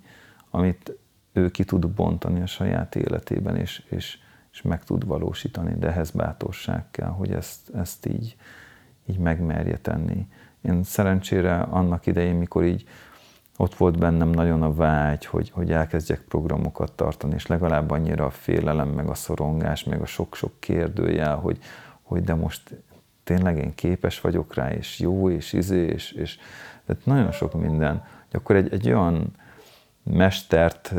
amit ő ki tud bontani a saját életében, és, és, és meg tud valósítani, de ehhez bátorság kell, hogy ezt, ezt így, így megmerje tenni. Én szerencsére annak idején, mikor így ott volt bennem nagyon a vágy, hogy, hogy elkezdjek programokat tartani, és legalább annyira a félelem, meg a szorongás, meg a sok-sok kérdőjel, hogy, hogy de most tényleg én képes vagyok rá, és jó, és izé, és, és nagyon sok minden. Akkor egy, egy olyan mestert,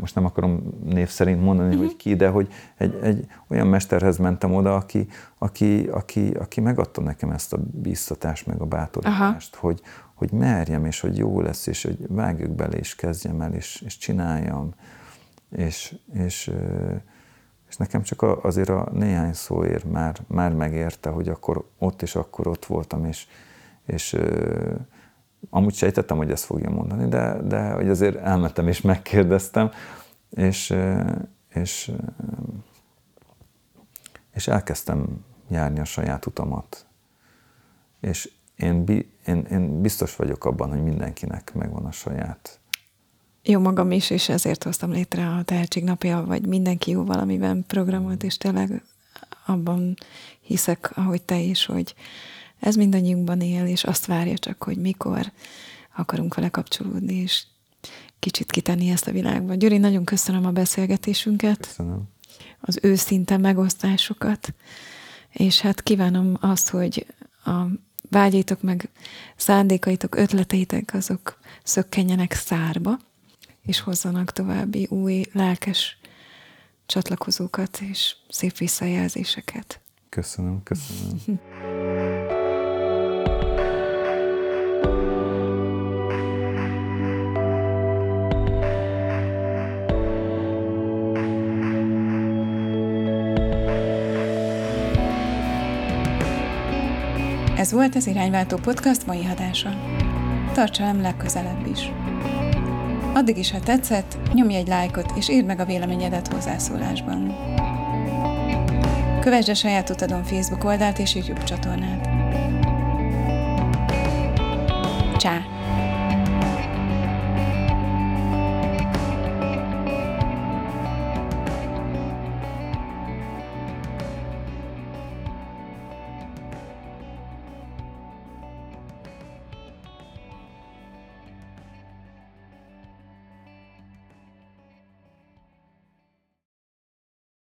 most nem akarom név szerint mondani, hogy ki, de hogy egy, egy olyan mesterhez mentem oda, aki, aki, aki, aki megadta nekem ezt a bíztatást, meg a bátorítást, hogy, hogy merjem, és hogy jó lesz, és hogy vágjak bele, és kezdjem el, és, és csináljam. És, és, és nekem csak azért a néhány szóért már, már megérte, hogy akkor ott és akkor ott voltam, és, és amúgy sejtettem, hogy ezt fogja mondani, de, de hogy azért elmentem és megkérdeztem, és, és, és elkezdtem járni a saját utamat. És én, én, én biztos vagyok abban, hogy mindenkinek megvan a saját. Jó magam is, és ezért hoztam létre a Tehetség napja, vagy mindenki jó valamiben programot, és tényleg abban hiszek, ahogy te is, hogy ez mindannyiunkban él, és azt várja csak, hogy mikor akarunk vele kapcsolódni, és kicsit kitenni ezt a világban. Gyuri, nagyon köszönöm a beszélgetésünket. Köszönöm. Az őszinte megosztásokat, és hát kívánom azt, hogy a vágyaitok, meg szándékaitok, ötleteitek, azok szökkenjenek szárba, és hozzanak további új, lelkes csatlakozókat, és szép visszajelzéseket. Köszönöm, köszönöm. Ez volt az Irányváltó Podcast mai adása. Tartsa velem legközelebb is. Addig is, ha tetszett, nyomj egy lájkot, és írd meg a véleményedet hozzászólásban. Kövesd a Saját Utadon Facebook oldalt és YouTube csatornát. Csá!